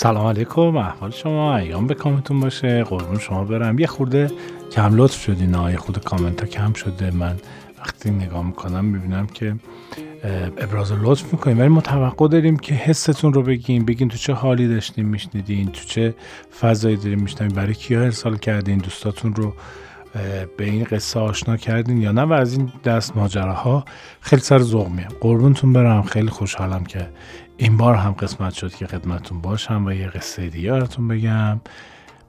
سلام علیکم، احوال شما؟ ایام به کامتون باشه. قربون شما برم. یه خورده کم لطف شدین ها، یه خورده کامنت ها کم شده. من وقتی نگاه میکنم میبینم که ابراز لطف میکنیم، ولی ما توقع داریم که حستون رو بگین تو چه حالی داشتین میشنیدین، تو چه فضایی دارین میشنیدین، برای کیا ارسال کردین، دوستاتون رو به این قصه آشنا کردین یا نه. و از این دست ماجراها خیلی سر ذوق میام. قربونتون برم، خیلی خوشحالم که این بار هم قسمت شد که خدمتتون باشم و یه قصه دیگه براتون بگم.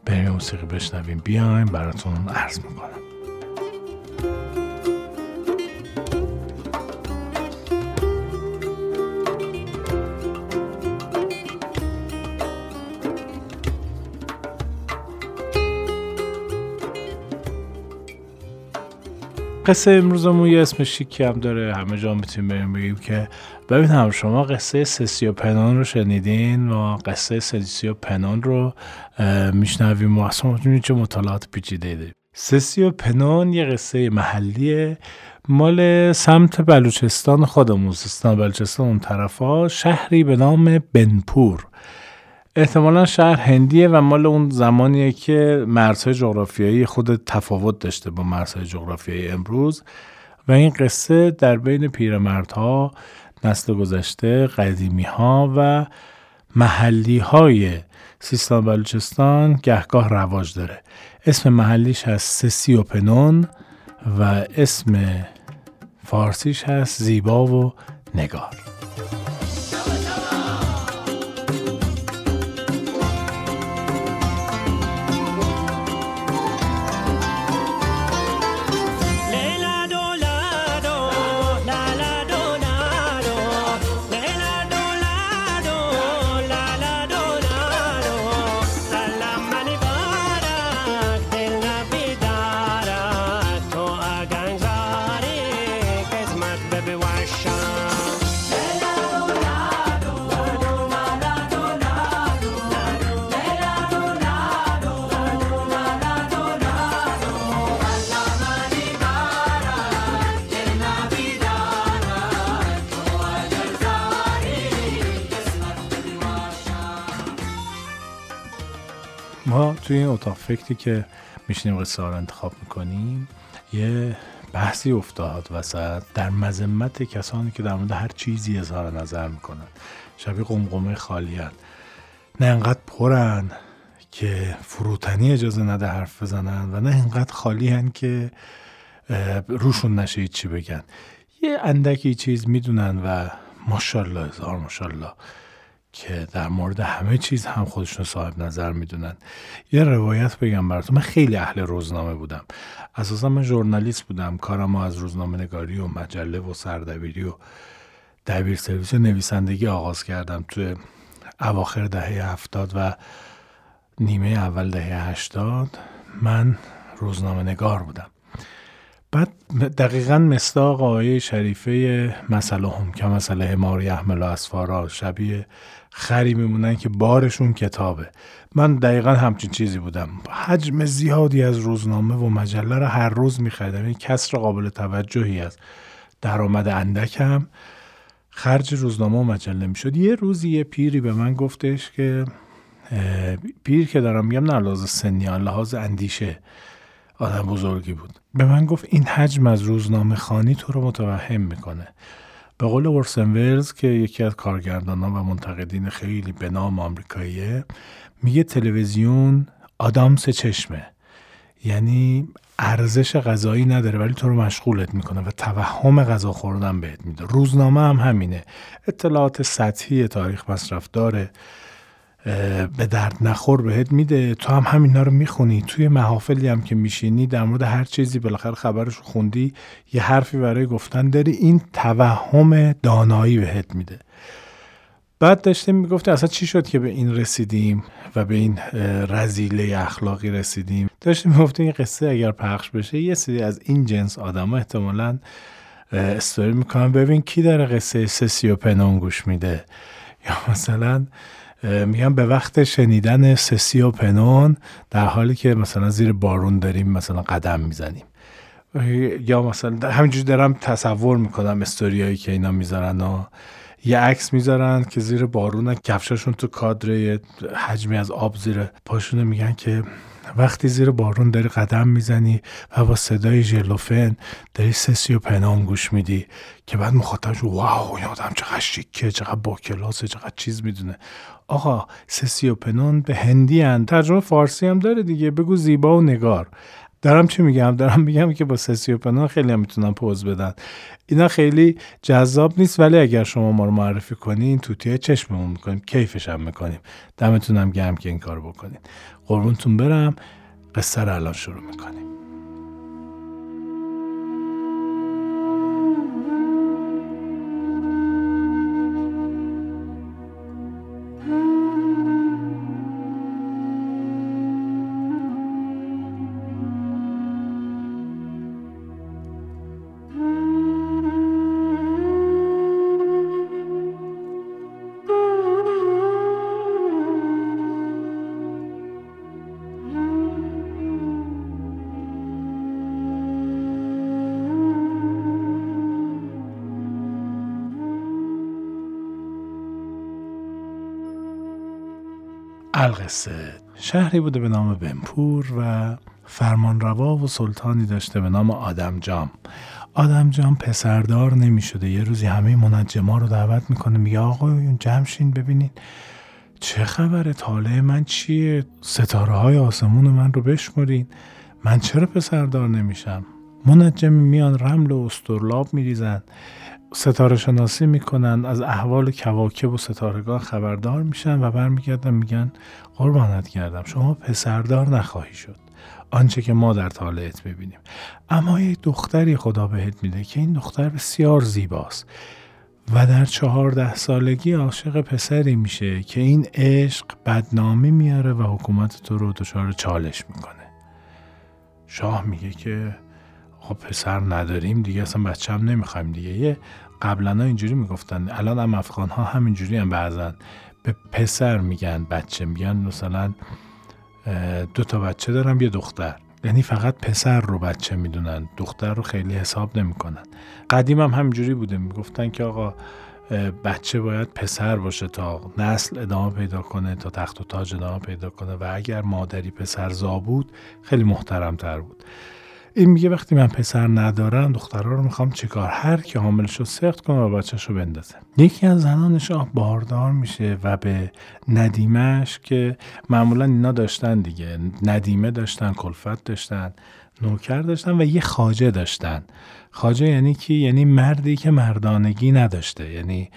بریم موسیقی بشنویم، بیایم براتون عرض میکنم. قصه امروزمون یه اسم شیکی هم داره، همه جا میتونیم بگیم که ببینم شما قصه سسی و پنون رو شنیدین. و قصه سسی و پنون رو میشنویم و اصلا میتونید چه مطالعات پیچیده داریم. سسی و پنون یه قصه محلیه، مال سمت بلوچستان خودمون، سیستان بلوچستان اون طرفا، شهری به نام بنپور. احتمالا شهر هندیه و مال اون زمانیه که مرزهای جغرافیایی خود تفاوت داشته با مرزهای جغرافیایی امروز. و این قصه در بین پیرمردها، نسل گذشته، قدیمی‌ها و محلی‌های سیستان بلوچستان گهگاه رواج داره. اسم محلیش هست سسی و پنون و اسم فارسیش هست زیبا و نگار. ما توی این اتاق فکری که میشینیم قصه ها رو انتخاب میکنیم، یه بحثی افتاد وسط در مذمت کسانی که در مورد هر چیزی اظهار نظر میکنن. شبیه قمقمه خالیان، نه انقدر پرن که فروتنی اجازه نده حرف بزنن و نه انقدر خالیان که روشون نشه چی بگن. یه اندکی چیز میدونن و ماشالله هزار ماشالله که در مورد همه چیز هم خودشون صاحب نظر میدونن. یه روایت بگم براتون. من خیلی اهل روزنامه بودم، اساسا من ژورنالیست بودم، کارم از روزنامه نگاری و مجله و سردبیری و دبیر سرویس نویسندگی آغاز کردم توی اواخر دهه 70 و نیمه اول دهه 80. من روزنامه نگار بودم. بعد دقیقاً مصداق آیه شریفه مسئله هم که مسئله ماری احمل و اسفارا، شبیه خری میمونن که بارشون کتابه. من دقیقاً همچین چیزی بودم. حجم زیادی از روزنامه و مجله رو هر روز می‌خریدم. این کسر قابل توجهی است. درآمد اندکم خرج روزنامه و مجله میشد. یه روزی یه پیری به من گفتش که پیر که دارم میگم نه لحاظ سنی، لحاظ اندیشه، آدم بزرگی بود، به من گفت این حجم از روزنامه خانی تو رو متوهم میکنه. به قول اورسن ولز که یکی از کارگردانان و منتقدین خیلی به نام آمریکاییه، میگه تلویزیون آدم سه چشمه، یعنی ارزش غذایی نداره ولی تو رو مشغولت میکنه و توهم غذا خوردن بهت میده. روزنامه هم همینه، اطلاعات سطحی تاریخ مصرف داره، به درد نخور بهت میده، تو هم همینا رو میخونی. توی محافلی هم که میشینی در مورد هر چیزی بالاخره خبرش رو خوندی، یه حرفی برای گفتن داری، این توهم دانایی بهت میده. بعد داشتیم میگفته اصلا چی شد که به این رسیدیم و به این رذیله اخلاقی رسیدیم. داشتیم میگفته این قصه اگر پخش بشه یه سری از این جنس آدم ها احتمالاً استوری میکنن ببین کی داره قصه سسی و پنون گوش میده، یا مثلا میگم به وقت شنیدن سسی و پنون در حالی که مثلا زیر بارون داریم مثلا قدم میزنیم، یا مثلا همینجوری دارم تصور میکنم استوریایی که اینا میذارن و یه عکس میذارن که زیر بارون کفشاشون تو کادره، حجمی از آب زیر پاشونه، میگن که وقتی زیر بارون داری قدم میزنی و با صدای ژلوفن داری سسی و پنون گوش میدی، که بعد مخاطبش واو این آدم چقدر شیکه، چقدر با کلاسه، چقدر چیز میدونه. آقا سسی و پنون به هندی ان، ترجمه فارسی هم داره دیگه، بگو زیبا و نگار. دارم چی میگم؟ دارم میگم که با سسی و پنون خیلی هم میتونن پوز بدن. اینا خیلی جذاب نیست، ولی اگر شما ما رو معرفی کنین توتیه چشممون میکنیم، کیفش هم میکنیم. دمتون هم گرم که این کارو بکنین. قربونتون برم، قصه رو الان شروع میکنیم. القصه شهری بوده به نام بنپور و فرمانروا و سلطانی داشته به نام آدمجام. آدمجام پسردار نمیشده. یه روزی همه منجما رو دعوت میکنه، میگه آقا جمع شین ببینین چه خبره، طالع من چیه، ستاره های آسمون من رو بشمرین، من چرا پسردار نمیشم. منجم میان رمل و استرلاب میریزن، ستاره شناسی میکنن، از احوال کواکب و ستارگان خبردار میشن و برمیگردن میگن قربانت گردم، شما پسردار نخواهی شد، آنچه که ما در طالعت میبینیم. اما یک دختری خدا بهت میده که این دختر بسیار زیباست و در 14 سالگی عاشق پسری میشه که این عشق بدنامی میاره و حکومت تو رو دچار چالش میکنه. شاه میگه که خب پسر نداریم دیگه، اصلا بچه هم نمیخوایم دیگه. قبلا ها اینجوری میگفتن، الان هم افغان ها همینجوری هم بعضن به پسر میگن بچه، میگن مثلا 2 بچه دارم یه دختر، یعنی فقط پسر رو بچه میدونن، دختر رو خیلی حساب نمیکنن. قدیم هم همینجوری بوده، میگفتن که آقا بچه باید پسر باشه تا نسل ادامه پیدا کنه، تا تخت و تاج ادامه پیدا کنه، و اگر مادری پسرزا بود خیلی محترم تر بود. این میگه وقتی من پسر ندارم دخترها رو میخوام چیکار، هر که حاملشو سخت کنه و بچهشو بندازه. یکی از زنان شاه باردار میشه و به ندیمش که معمولا اینا داشتن دیگه، ندیمه داشتن، کلفت داشتن، نوکر داشتن و یه خواجه داشتن. خواجه یعنی کی؟ یعنی مردی که مردانگی نداشته، یعنی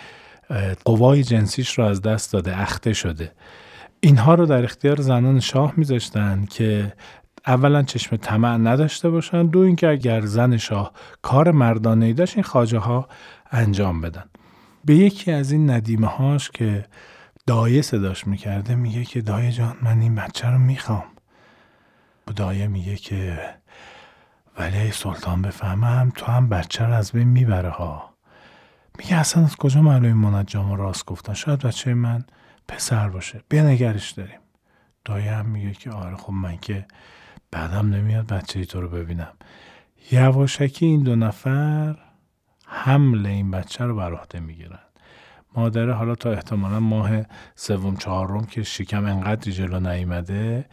قوای جنسیش رو از دست داده، اخته شده. اینها رو در اختیار زنان شاه میذاشتن که اولا چشم طمع نداشته باشن، دو اینکه اگر زن شاه کار مردانه‌ای داشت این خواجه ها انجام بدن. به یکی از این ندیمه هاش که دایه صداش میکرده میگه که دایه جان من این بچه رو میخوام. دایه میگه که ولی سلطان بفهمم تو هم بچه رو از بین میبره ها. میگه اصلا از کجا معلوم منجم راست گفتن، شاید بچه من پسر باشه، بیا نگرش داریم. دایه هم میگه که آره خب من که بعدم نمیاد بچه ای تو رو ببینم. یواشکی این 2 نفر حمل این بچه رو بر عهده میگیرن. مادره حالا تا احتمالا ماه 3-4 که شکم انقدری جلو نیامده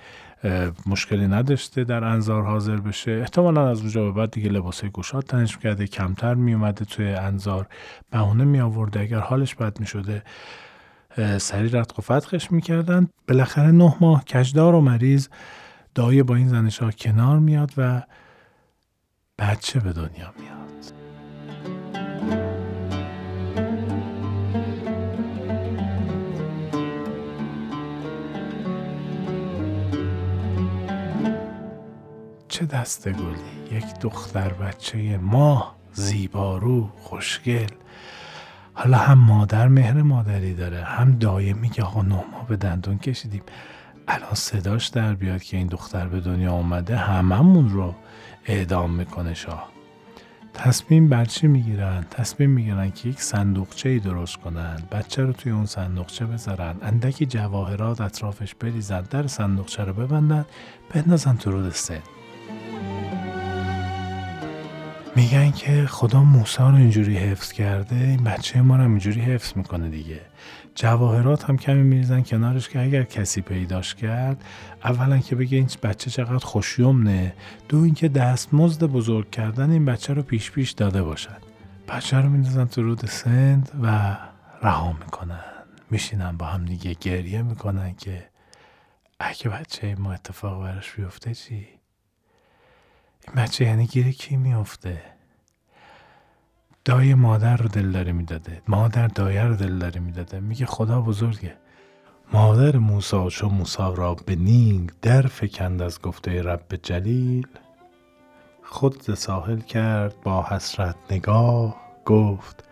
مشکلی نداشته در انظار حاضر بشه، احتمالا از اونجا به بعد دیگه لباسه گوشات تنش میکرده، کمتر میومده توی انظار، بهونه میآورده، اگر حالش بد میشده سری رتق و فتخش میکردن. بالاخره 9 ماه کجدار و مریض دایه با این زن شاه کنار میاد و بچه به دنیا میاد. چه دسته گلی، یک دختر بچه ماه، زیبارو، خوشگل. حالا هم مادر مهر مادری داره، هم دایه میگه آقا 9 ماه به دندون کشیدیم، الان صداش در بیاد که این دختر به دنیا اومده هممون رو اعدام میکنه شاه. تصمیم بر چی میگیرن؟ تصمیم میگیرن که یک صندوقچه‌ای درست کنن، بچه رو توی اون صندوقچه بذارن، اندکی جواهرات اطرافش بریزن، در صندوقچه رو ببندن، بندازن تو رود سن. میگن که خدا موسی رو اینجوری حفظ کرده، این بچه ما رو اینجوری حفظ میکنه دیگه. جواهرات هم کمی میریزن کنارش که اگر کسی پیداش کرد، اولا که بگه این بچه چقدر خوشیمنه، دو اینکه دستمزد بزرگ کردن این بچه رو پیش پیش داده باشن. بچه رو میندازن تو رود سند و رها میکنن. میشینن با هم دیگه گریه میکنن که اگه بچه ما اتفاق براش بیفته چی؟ این بچه یعنی گیره کی میفته؟ دای مادر رو دلداری میداده، مادر دایه رو دلداری میداده، میگه خدا بزرگه. مادر موسی چون موسی را به نیل در فکند از گفته رب جلیل، خود ز ساحل کرد با حسرت نگاه، گفت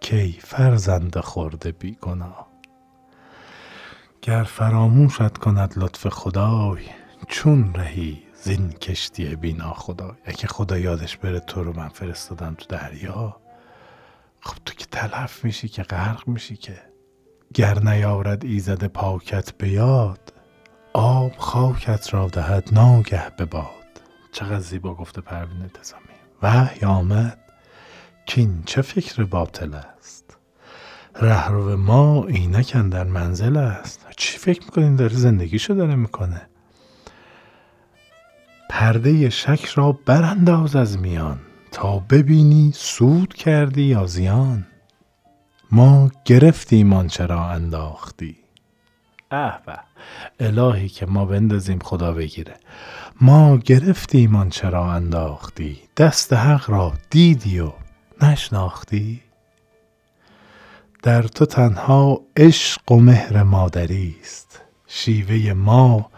کی فرزند خرده بی گناه. گر فراموشت کند لطف خدای، چون رهی زین کشتی بینا خدای. اگه خدا یادش بره تو رو من فرستادم تو دریا، خب تو که تلف میشی که غرق میشی که. گر نیارد ایزد پاکت به یاد، آب خاکت را دهد ناگه به باد. چقدر زیبا گفته پروین انتظامی. وحی آمد کین چه فکر باطل است، رهرو ما اینک اندر منزل است. چی فکر میکنین داره زندگیشو داره میکنه؟ پرده شک را برانداز از میان، تا ببینی سود کردی یا زیان. ما گرفتیم آنچه را انداختی، احوه الهی که ما بندازیم خدا بگیره. ما گرفتیم آنچه را انداختی، دست حق را دیدی و نشناختی. در تو تنها عشق و مهر مادری است، شیوه ما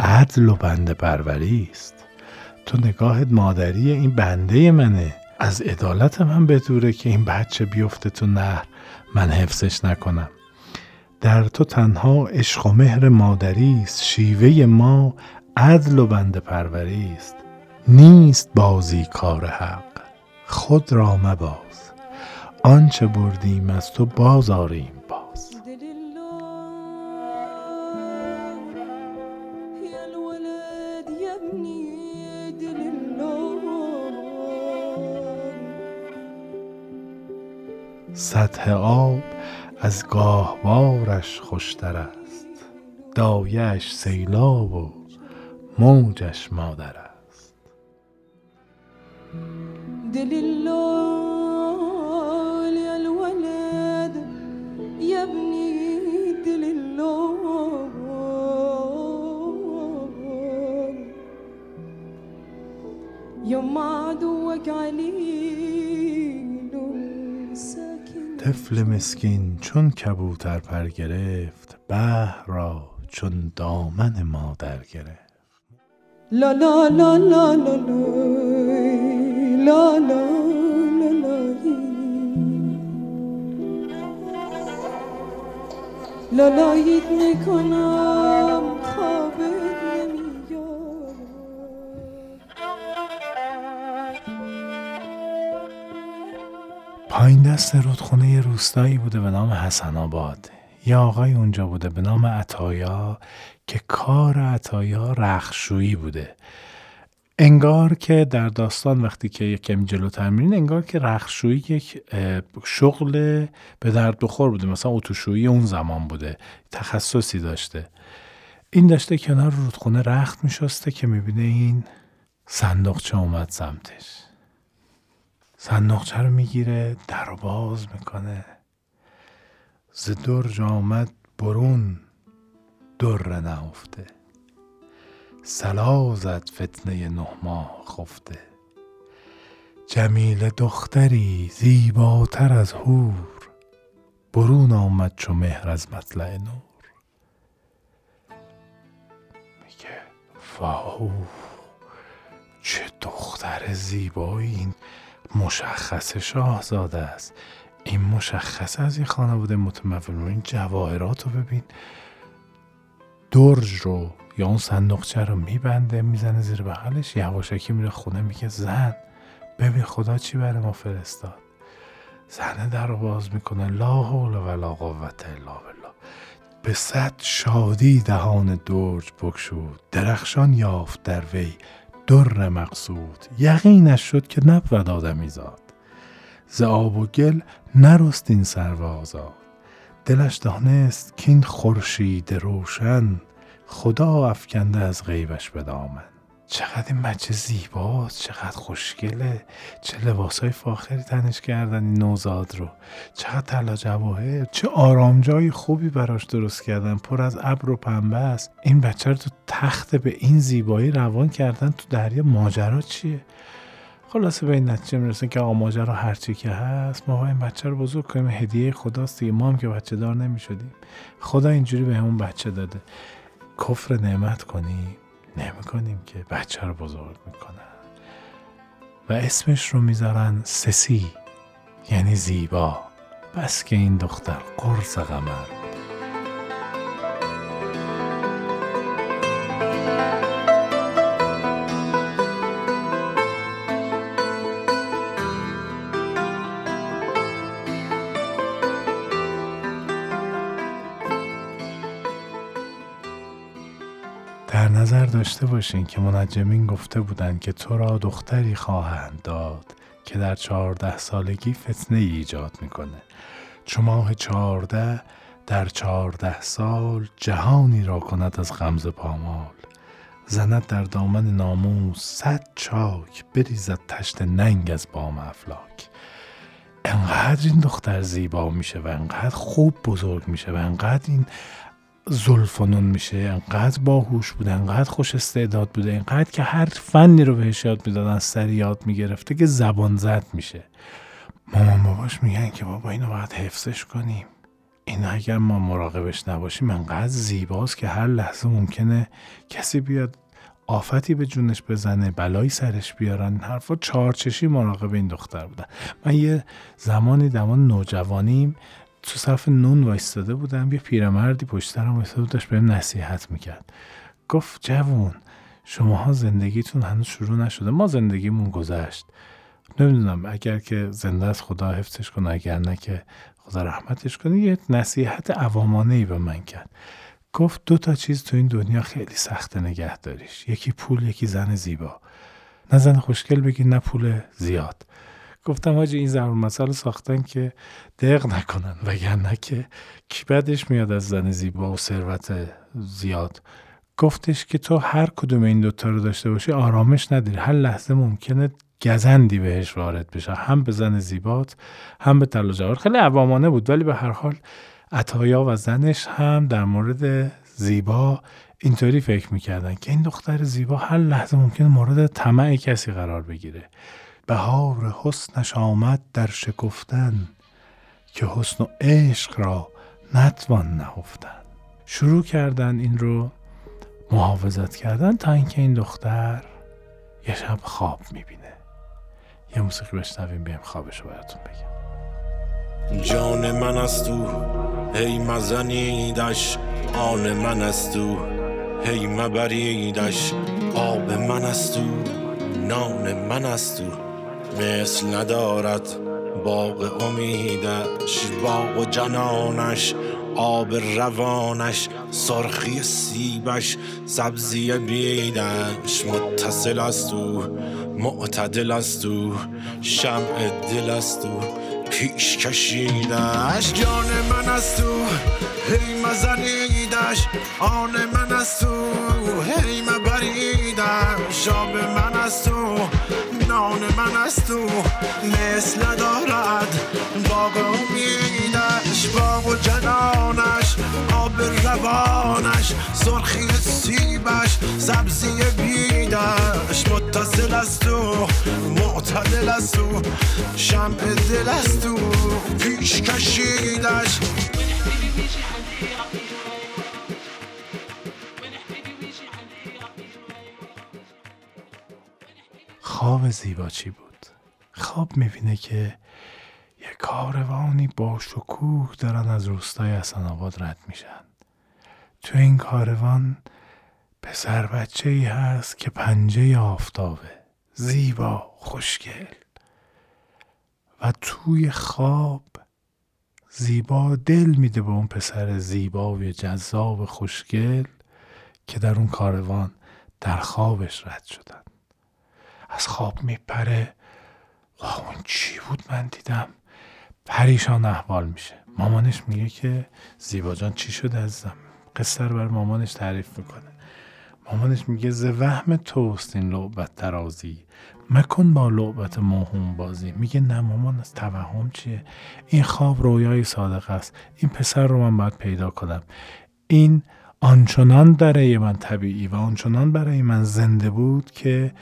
عدل و بنده پروری است. تو نگاهت مادریه، این بنده منه، از عدالت من بدوره که این بچه بیفته تو نهر من حفظش نکنم. در تو تنها عشق و مهر مادری است، شیوه ما عدل و بنده پروری است. نیست بازی کار حق، خود را مباز، آنچه بردیم از تو باز آریم باز. سطح آب از گاهوارش خوشتر است، دایه‌اش سیلاب و موجش مادر است. دل اللول یا الولد یا ابنی دل اللول یوم عدوک علیل. طفل مسکین چون کبوتر پر گرفت، بحر را چون دامن مادر گرفت. لا لا لا لا لا لا لا لا لا یت میکنم خوابت نمیاد. پایین دست رودخونه یه روستایی بوده به نام حسن آباد. یه آقای اونجا بوده به نام عطایا که کار عطایا رختشویی بوده. انگار که در داستان وقتی که یک کمی جلوتر میرین، انگار که رختشویی یک شغل به درد بخور بوده، مثلا اتوشویی اون زمان بوده، تخصصی داشته. این داشته کنار رودخونه رخت میشسته که میبینه این صندوقچه اومد سمتش. صندوقچه رو میگیره، در رو باز میکنه. ز درج آمد برون، در نهفته. صلا زد فتنه نه ماه خفته. جمیل دختری زیباتر از حور، برون آمد چو مهر از مطلع نور. میگه واو چه دختر زیبایی، این مشخص شاهزاده است، این مشخص از این خانواده متمول. این جواهرات رو ببین. درج رو یا اون صندوقچه رو میبنده، میزنه زیر بغلش، یواشکی میره خونه، میگه زن ببین خدا چی برای ما فرستاد. زنه در رو باز میکنه، لا حول ولا قوت الا بالله. به صد شادی دهان درج بکشود، درخشان یافت در وی در مقصود یقینش شد که نبود آدمی زاد. ز آب و گل نرست این سرو آزاد، دلش دانست که این خورشید روشن خدا افکنده از غیبش به دامن. چقدر این بچه زیباست، چقدر خوشگله، چه لباسای فاخری تنش کردن این نوزاد رو، چقدر طلا جواهر، چه آرامجای خوبی براش درست کردن، پر از ابر و پنبه است. این بچه رو تو تخت به این زیبایی روان کردن تو دریا. ماجرا چیه؟ خلاصه به این نتیجه میرسن که آقا ماجرا هرچی که هست، ما این بچه رو بزرگ کنیم، هدیه خداست دیگه. ما هم که بچه دار نمیشدیم، خدا اینجوری به همون بچه داده. کفر نعمت کنیم؟ نمی‌کنیم که، بچه رو بزرگ میکنن و اسمش رو میذارن سسی، یعنی زیبا. بس که این دختر قرص قمر. در نظر داشته باشین که منجمین گفته بودن که تو را دختری خواهند داد که در 14 سالگی فتنه ایجاد میکنه. چو ماه 14 در 14 سال جهانی را کند از غمزه پامال. زند در دامن ناموس 100 چاک، بریزد تشت ننگ از بام افلاک. انقدر این دختر زیبا میشه و انقدر خوب بزرگ میشه و انقدر این زلفنون میشه، انقدر باهوش بود، انقدر خوش استعداد بوده، انقدر که هر فنی رو بهش یاد میدادن، سری یاد میگرفته که زبان زد میشه. مامان باباش میگن که بابا اینو باید حفظش کنیم، این اگر ما مراقبش نباشیم انقدر زیباست که هر لحظه ممکنه کسی بیاد آفتی به جونش بزنه، بلایی سرش بیارن. حرفا چارچشی مراقب این دختر بودن. من یه زمانی دمان نوجوانیم تو صف نون وایستاده بودم، یه پیرمردی پشت سرم وایستاده بود، داشت بهم نصیحت میکرد. گفت جوون، شماها زندگیتون هنوز شروع نشده. ما زندگیمون گذشت، نمیدونم اگر که زنده از خدا حفظش کنه، اگر نه که خدا رحمتش کنه. یه نصیحت عوامانه‌ای به من کرد. گفت 2 چیز تو این دنیا خیلی سخت نگه داریش، یکی پول، یکی زن زیبا. نه زن خوشگل بگی، نه پول زیاد. گفتم حاجی این ضرب المثل ساختن که دق نکنن، وگرنه که کی بدش میاد از زن زیبا و ثروت زیاد. گفتش که تو هر کدوم این دوتا رو داشته باشی آرامش نداری، هر لحظه ممکنه گزندی بهش وارد بشه، هم به زن زیبات هم به طلا و جواهر. خیلی عوامانه بود، ولی به هر حال عطایا و زنش هم در مورد زیبا اینطوری فکر میکردن که این دختر زیبا هر لحظه ممکنه مورد طمع کسی قرار بگیره. بهار حسنش آمد در شکفتن، که حسن و عشق را نتوان نهفتن. شروع کردن این رو محافظت کردن تا اینکه این دختر یه شب خواب میبینه. یه موسیقی بشنویم، بیم خوابش رو براتون بگم. جان من از تو هی مزنیدش، آن من از تو هی مبریدش، آب من از تو نان من از تو، مثل ندارد باغ امیدش، باغ و جنانش، آب روانش، سرخی سیبش، سبزی بیدش. متصل از تو، معتدل از تو، شمع دل از تو، پیش کشیدش. جان من از تو هی مزنیدش، آن من از تو هی مبریدش، آب من از تو نان من از تو، مثل دارد باغ امیدش، باغ و جنانش، آب روانش، سرخی سیبش، سبزی بیدش. متصل از تو، معتدل از تو، شمع دل از تو، پیش کشیدش. خواب زیبا چی بود؟ خواب میبینه که یه کاروانی با شکوه دارن از روستای حسن‌آباد رد میشن. تو این کاروان پسر بچه‌ای هست که پنجه آفتابه، زیبا، خوشگل. و توی خواب زیبا دل میده به اون پسر زیبا و جذاب خوشگل که در اون کاروان در خوابش رد شدن. از خواب میپره. واقعا اون چی بود من دیدم؟ پریشان احوال میشه. مامانش میگه که زیبا جان چی شده عزیزم؟ قصه رو برای مامانش تعریف میکنه. مامانش میگه ز وهم توست این لعبت درازی، مکن با لعبت موهوم بازی. میگه نه مامان، از توهم چیه؟ این خواب رویای صادق است. این پسر رو من باید پیدا کنم. این آنچنان برای من طبیعی و آنچنان برای من زنده بود که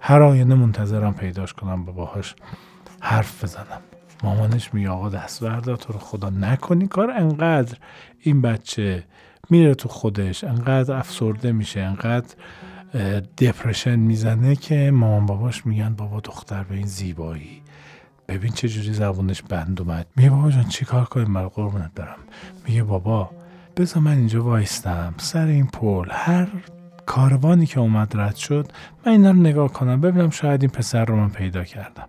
هر آینه منتظرم پیداش کنم و باهاش حرف بزنم. مامانش میگه آقا دست بردار، تو رو خدا نکنی کار، انقدر این بچه میره تو خودش، انقدر افسرده میشه، انقدر دپرشن میزنه که مامان باباش میگن بابا دختر به این زیبایی ببین چه جوری زبونش بند اومد. میگه بابا جان چی کار کنیم؟ من قربونت برم. میگه بابا بذار من اینجا وایستم سر این پل، هر کاروانی که اومد رد شد من اینا رو نگاه کنم ببینم شاید این پسر رو من پیدا کردم.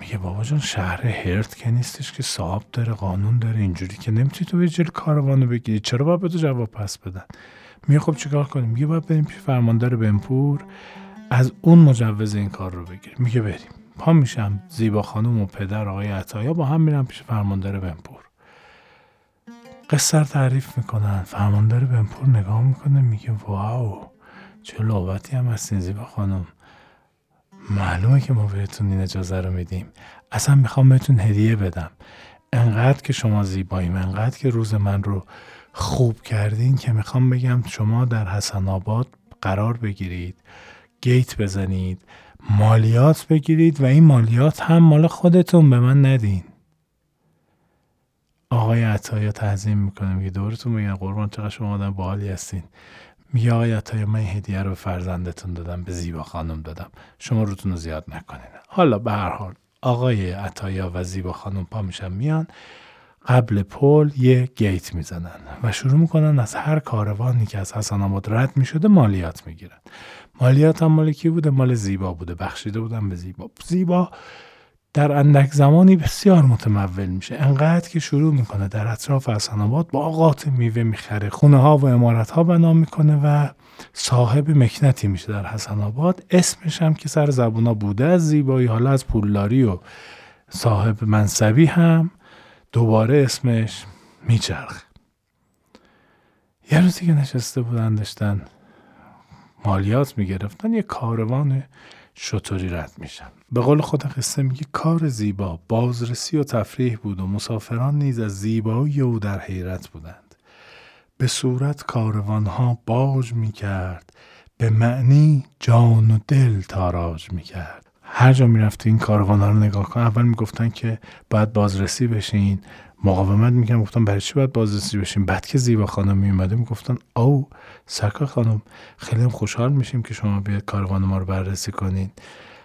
میگه بابا جان شهر هرت که نیستش که، صاحب داره، قانون داره، اینجوری که نمیتونی تو یه جلو کاروانو بگیری، چرا باید به تو جواب پس بدن؟ میگه خب چیکار کنیم؟ میگه باید بریم پیش فرماندار بنپور از اون مجوز این کار رو بگیریم. میگه بریم. پا میشم، زیبا خانم و پدر آقای عطایا با هم میرن پیش فرماندار بنپور. قصه رو تعریف میکنن. فرماندار بنپور نگاه میکنه میگه واو چه لعبتی هم هستین زیبا خانم، معلومه که ما بهتون این اجازه رو میدیم، اصلا میخوام بهتون هدیه بدم، انقدر که شما زیباییم، انقدر که روز من رو خوب کردین که میخوام بگم شما در حسن آباد قرار بگیرید، گیت بزنید، مالیات بگیرید و این مالیات هم مال خودتون به من ندین. آقای عطایا تعظیم میکنه میگه دورتون بگم قربان چقدر شما آدم باحالی هستین. میگه آقای عطایا من هدیه رو به فرزندتون دادم، به زیبا خانم دادم، شما روتون رو زیاد نکنین. حالا به هر حال آقای عطایا و زیبا خانم پا میشن میان قبل پل یه گیت میزنن و شروع میکنن از هر کاروانی که از حسن آباد رد میشده مالیات میگیرن. مالیات هم مال کی بوده؟ مال زیبا بوده، بخشیده بودن به زیبا. زیبا در اندک زمانی بسیار متمول میشه، انقدر که شروع میکنه در اطراف حسن آباد باغات میوه میخره، خونه ها و عمارت ها بنا میکنه و صاحب مکنتی میشه در حسن آباد. اسمش هم که سر زبونا بوده از زیبایی، حالا از پولداری و صاحب منصبی هم دوباره اسمش میچرخه. یه روزی که نشسته بودن داشتن مالیات میگرفتن یه کاروان شطوری رد میشن. به قول خود قصه میگه کار زیبا بازرسی و تفریح بود و مسافران نیز از زیبایی او در حیرت بودند. به صورت کاروانها باج میکرد، به معنی جان و دل تاراج میکرد. هر جا میرفت این کاروانها رو نگاه کن. اول میگفتن که باید بازرسی بشین، مقاومت میکنن، گفتن برای چی باید بازرسی بشین؟ بعد که زیبا خانم میومده میگفتن او سکا خانم خیلی هم خوشحال میشیم که شما بیاید کاروان ما رو بررسی کنین،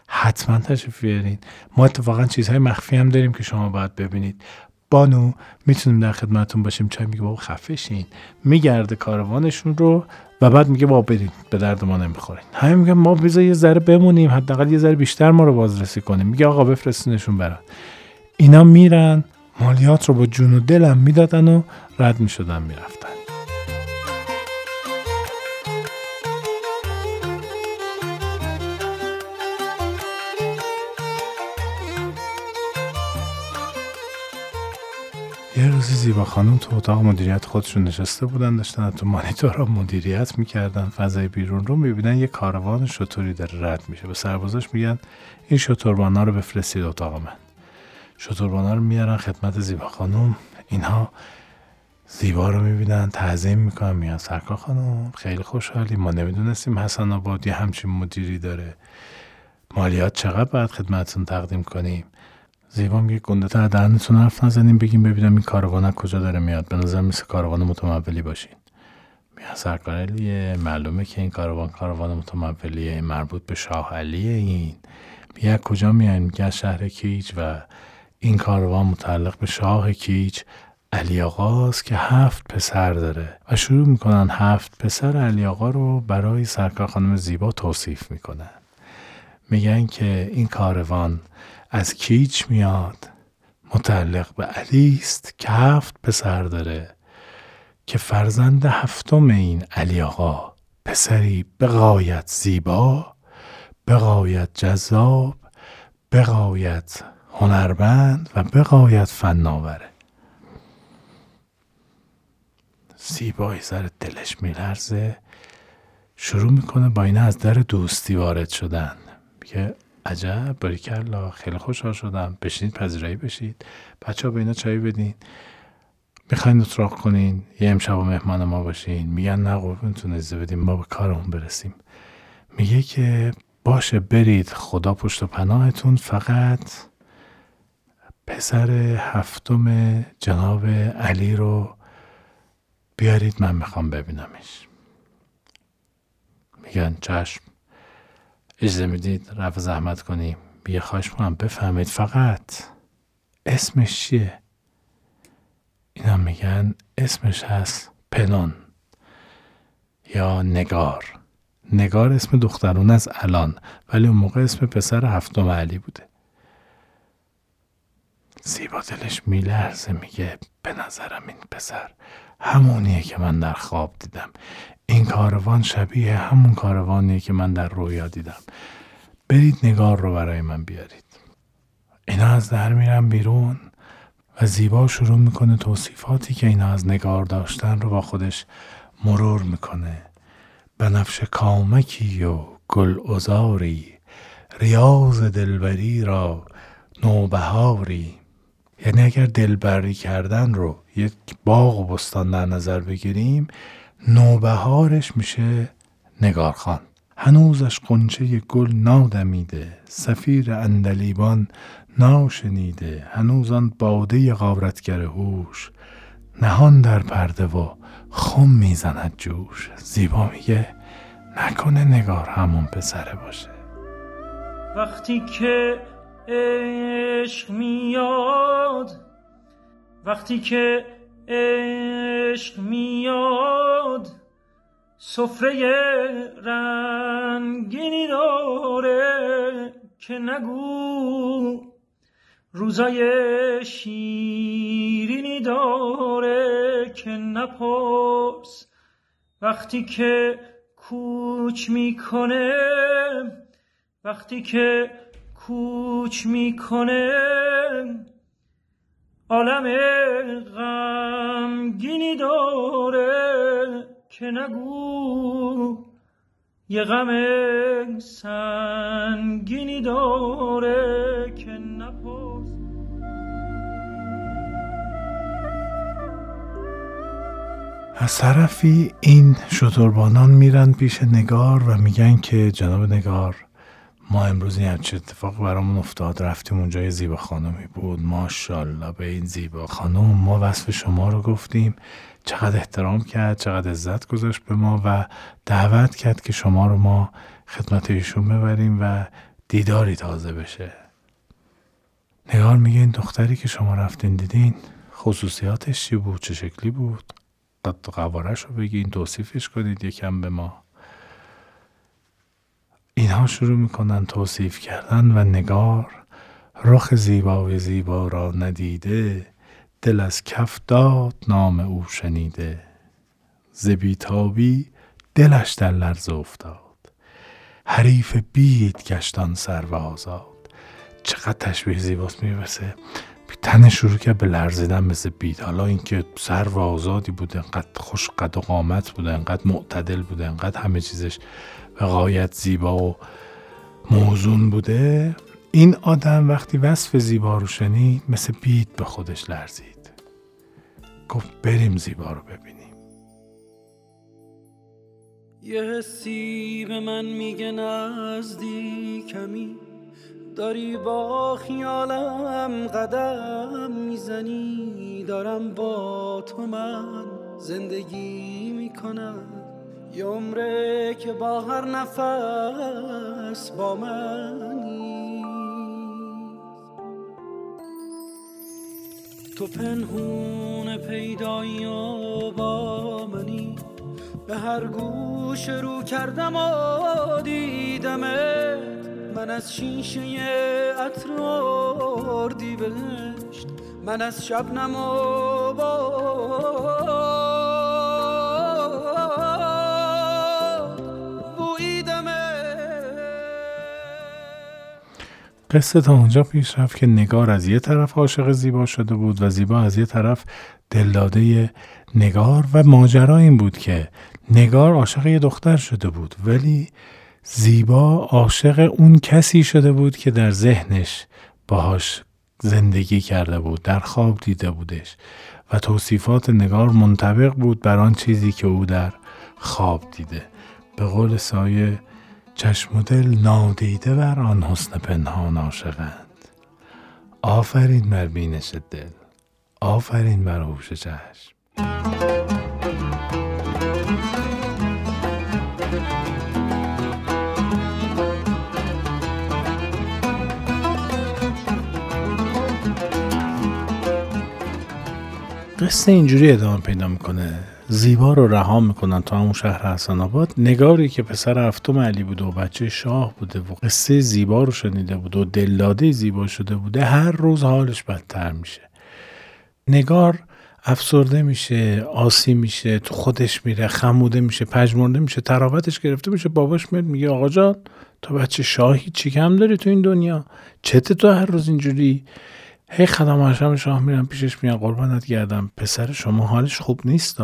حتما تشریف بیارین، ما اتفاقا چیزهای مخفی هم داریم که شما باید ببینید، بانو میتونیم در خدمتتون باشیم. چای میگه بابا خفه شین، میگرده کاروانشون رو و بعد میگه بابا برید به درد ما نمیخورین. همین میگه ما بذار یه ذره بمونیم، حداقل یه ذره بیشتر ما رو بازرسی کنیم. میگه آقا بفرستینشون برن. اینا میرن، مالیات رو با جون و دلم میدادن و رد میشدن میرفتن. یه روزی زیبا خانم تو اتاق مدیریت خودشون نشسته بودن، داشتن تو مانیتورها مدیریت میکردن فضای بیرون رو، میبینن یه کاروان شطوری داره رد میشه. به سربازاش میگن این شطوربانا رو بفرستید اتاق من. شطوربانا رو میارن خدمت زیبا خانم. اینها زیبا رو میبینن، تعظیم میکنن، میان سرکار خانم خیلی خوشحالی، ما نمیدونستیم حسن آباد یه همچین مدیری داره، مالیات چقدر باید خدمتتون تقدیم کنیم؟ زیبا میگه گنده تا دهنتون حرف نزنیم، بگیم ببینم این کاروان کجا داره میاد، به نظر مثل کاروان متمولی باشین. میگه سرکار علیه معلومه که این کاروان متمولیه، مربوط به شاه علیه. این میگه کجا میایم؟ میگه شهر کیچ و این کاروان متعلق به شاه کیچ علی آقاست که 7 پسر داره. و شروع میکنن 7 پسر علی آقا رو برای سرکار خانم زیبا توصیف میکنن. میگن که این کاروان از کیچ میاد، متعلق به علی است که 7 پسر داره که فرزند 7م این علی آقا، پسری به غایت زیبا، بغایت جذاب، بغایت هنرمند و بغایت فناوره. زیبایی سر دلش میلرزه، شروع میکنه با اینا از در دوستی وارد شدن. میگه عجب، باریکلا، خیلی خوشحال شدم، بشینید پذیرایی بشید، بچه ها به اینا چایی بدین، میخواین اتراق کنین، یه امشب و مهمان ما باشین. میگن نه قربونتون، اجازه بدیم ما به کارمون برسیم. میگه که باشه برید، خدا پشت و پناهتون، فقط پسر هفتم جناب علی رو بیارید، من میخوام ببینمش. میگن چشم، اجازه میدید رفع زحمت کنیم. میگه خواهش میکنم، بفهمید فقط اسمش چیه؟ اینا میگن اسمش هست پنون یا نگار. نگار اسم دخترونه از الان، ولی اون موقع اسم پسر هفتم علی بوده. زیبا دلش میلرزه، میگه به نظرم این پسر همونیه که من در خواب دیدم. این کاروان شبیه همون کاروانیه که من در رویا دیدم. برید نگار رو برای من بیارید. اینا از در میرن بیرون و زیبا شروع میکنه توصیفاتی که اینا از نگار داشتن رو با خودش مرور میکنه. بنفش کامکی و گل ازاری، ریاض دلبری را نوبهاری. یعنی اگر دلبری کردن رو یک باغ و بستان در نظر بگیریم، نوبهارش میشه نگار خان. هنوزش قنچه گل نادمیده، سفیر اندلیبان ناشنیده، هنوزان باده غارتگر هوش نهان در پرده و خم میزند جوش. زیبا میگه نکنه نگار همون پسره باشه. وقتی که عشق میاد، وقتی که عشق میاد، سفره رنگینی داره که نگو، روزای شیرینی داره که نپرس. وقتی که کوچ میکنه، وقتی که کوچ میکنه، عالم غمگینی داره که نگو، یه غم سنگینی داره که نپرس. از طرفی این شتربانان میرن پیش نگار و میگن که جناب نگار، ما امروز این همچه اتفاق برامون افتاد، رفتیم اونجا، یه زیبا خانمی بود، ماشاءالله به این زیبا خانم، ما وصف شما رو گفتیم، چقدر احترام کرد، چقدر عزت گذاشت به ما و دعوت کرد که شما رو ما خدمت ایشون ببریم و دیداری تازه بشه. نگار میگه این دختری که شما رفتین دیدین، خصوصیاتش چی بود، چه شکلی بود، قد قوارش رو بگین، توصیفش کنید یکم به ما. اینها شروع میکنن توصیف کردن و نگار رخ زیبا و زیبا را ندیده، دل از کف داد نام او شنیده. ز بیتابی دلش در لرزه افتاد، حریف بید گشتان سرو آزاد. چقدر تشبیه زیباست، میبسه تن شروع کرد به لرزیدن مثل بید. حالا اینکه سرو آزادی بود، انقدر خوش قد و قامت بود، انقدر معتدل بود، انقدر همه چیزش به غایت زیبا و موزون بوده، این آدم وقتی وصف زیبا رو شنید مثل بید به خودش لرزید. گفت بریم زیبا رو ببینیم. یه حسی به من میگه نزدیکمی، داری با خیالم قدم میزنی، دارم با تو من زندگی میکنم، یه عمره که با هر نفس با منی. تو پنهون پیدایی و با منی، به هر گوش رو کردم و دیدمت، من از شیشه عطر اردیبهشت، من از شبنم و با قصه تا اونجا پیش رفت که نگار از یه طرف عاشق زیبا شده بود و زیبا از یه طرف دلاده نگار، و ماجرا این بود که نگار عاشق یه دختر شده بود ولی زیبا عاشق اون کسی شده بود که در ذهنش باهاش زندگی کرده بود، در خواب دیده بودش و توصیفات نگار منطبق بود بر آن چیزی که او در خواب دیده. به قول سایه چشم و دل نادیده بر آن حسن پنهان عاشقند. آفرین بر بینش دل، آفرین بر هوش چشم. قصه اینجوری ادامه پیدا میکنه. زیبا رو رها میکنن تا همون شهر حسن آباد. نگاری که پسر هفتم علی بوده و بچه شاه بوده و قصه زیبا رو شنیده بود و دلاده زیبا شده بوده، هر روز حالش بدتر میشه. نگار افسرده میشه، آسی میشه، تو خودش میره، خموده میشه، پژمرده میشه، تراوتش گرفته میشه. باباش میاد میگه آقا جان تو بچه شاهی، چی کم داری تو این دنیا؟ چته تو هر روز اینجوری؟ هی خدم هاشم شاه میرن پیشش میان قربانت گردم پسر شما حالش خوب نیست.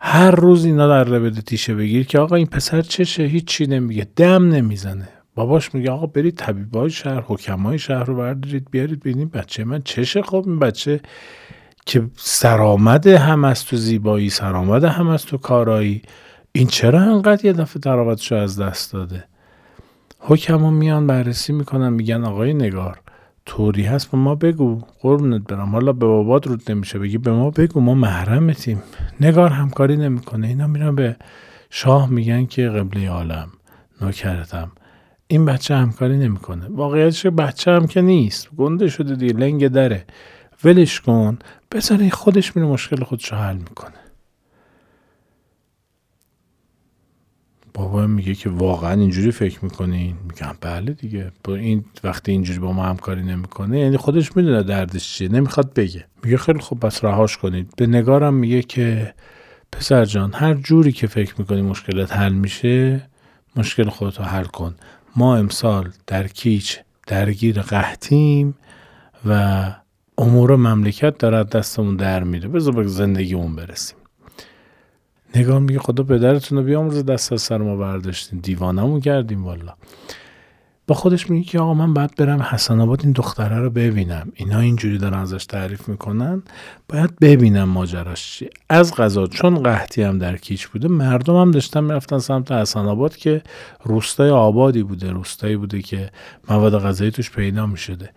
هر روز اینا در ربد تیشه بگیر که آقا این پسر چشه، هیچ چی نمیگه، دم نمیزنه. باباش میگه آقا برید طبیبای شهر، حکمای شهر رو بردارید بیارید ببینید بچه من چشه. خب این بچه که سرآمد هم از تو زیبایی، سرآمد هم از تو کارایی، این چرا انقدر یه دفعه تراوتشو از دست داده؟ حکما میان بررسی میکنن، میگن آقای نگار طوری هست به ما بگو، قربونت برم، حالا به بابات رود نمیشه بگی، به ما بگو، ما محرمتیم. نگار همکاری نمیکنه. اینا میرن به شاه میگن که قبله عالم نوکرتم، این بچه همکاری نمیکنه. واقعیتش بچه هم که نیست، گنده شده دیگه، لنگ دره، ولش کن بذاره خودش میره مشکل خودشو حل میکنه. بابا میگه که واقعا اینجوری فکر میکنین؟ میگم بله دیگه، این وقتی اینجوری با ما همکاری نمیکنه یعنی خودش میدونه دردش چیه، نمیخواد بگه. میگه خیلی خوب بس رهاش کنید. به نگارم میگه که پسر جان هر جوری که فکر میکنی مشکلت حل میشه مشکل خودتو حل کن. ما امسال در کیچ درگیر قحطیم و امور مملکت داره دستمون در میره، بذار به زندگیمون برسیم. نگار میگه خدا پدرتون رو بیامرزه دست از سر ما برداشتین، دیوانمون کردیم والا. با خودش میگه که آقا من باید برم حسن آباد این دختره رو ببینم، اینا اینجوری دارن ازش تعریف میکنن، باید ببینم ماجراش چیه. از قضا چون قحطی هم در کیش بوده، مردم هم داشتن میرفتن سمت حسن آباد که روستای آبادی بوده، روستایی بوده که مواد غذایی توش پیدا میشده.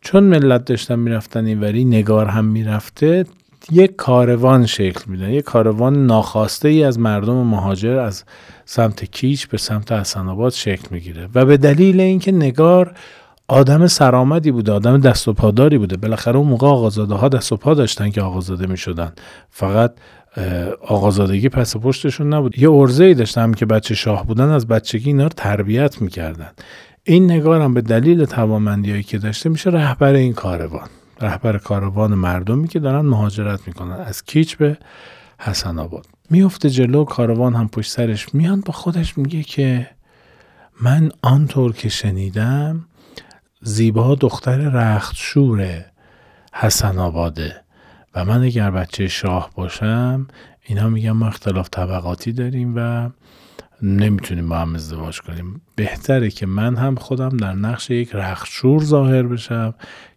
چون ملت داشتن میرفتن اینوری، نگار هم میرفته، یک کاروان شکل میدن، یک کاروان ناخواسته ای از مردم مهاجر از سمت کیش به سمت حسن آباد شکل میگیره. و به دلیل اینکه نگار آدم سرآمدی بوده، آدم دست و پاداری بوده، بالاخره اون موقع آقازاده ها دست و پا داشتن که آقازاده میشدن، فقط آقازادگی پس پشتشون نبود. یه عرضه ای داشتن که بچه شاه بودن، از بچگی اینا رو تربیت میکردن. این نگار هم به دلیل توانمندیایی که داشته میشه رهبر این کاروان، رهبر کاروان مردمی که دارن مهاجرت میکنن از کیچ به حسن آباد. میفته جلو، کاروان هم پشت سرش میان. با خودش میگه که من آنطور که شنیدم زیبا دختر رختشور حسن آباده و من اگر بچه شاه باشم اینا میگن ما اختلاف طبقاتی داریم و نمیتونیم با هم ازدواج کنیم، بهتره که من هم خودم در نقش یک رختشور ظاهر بشم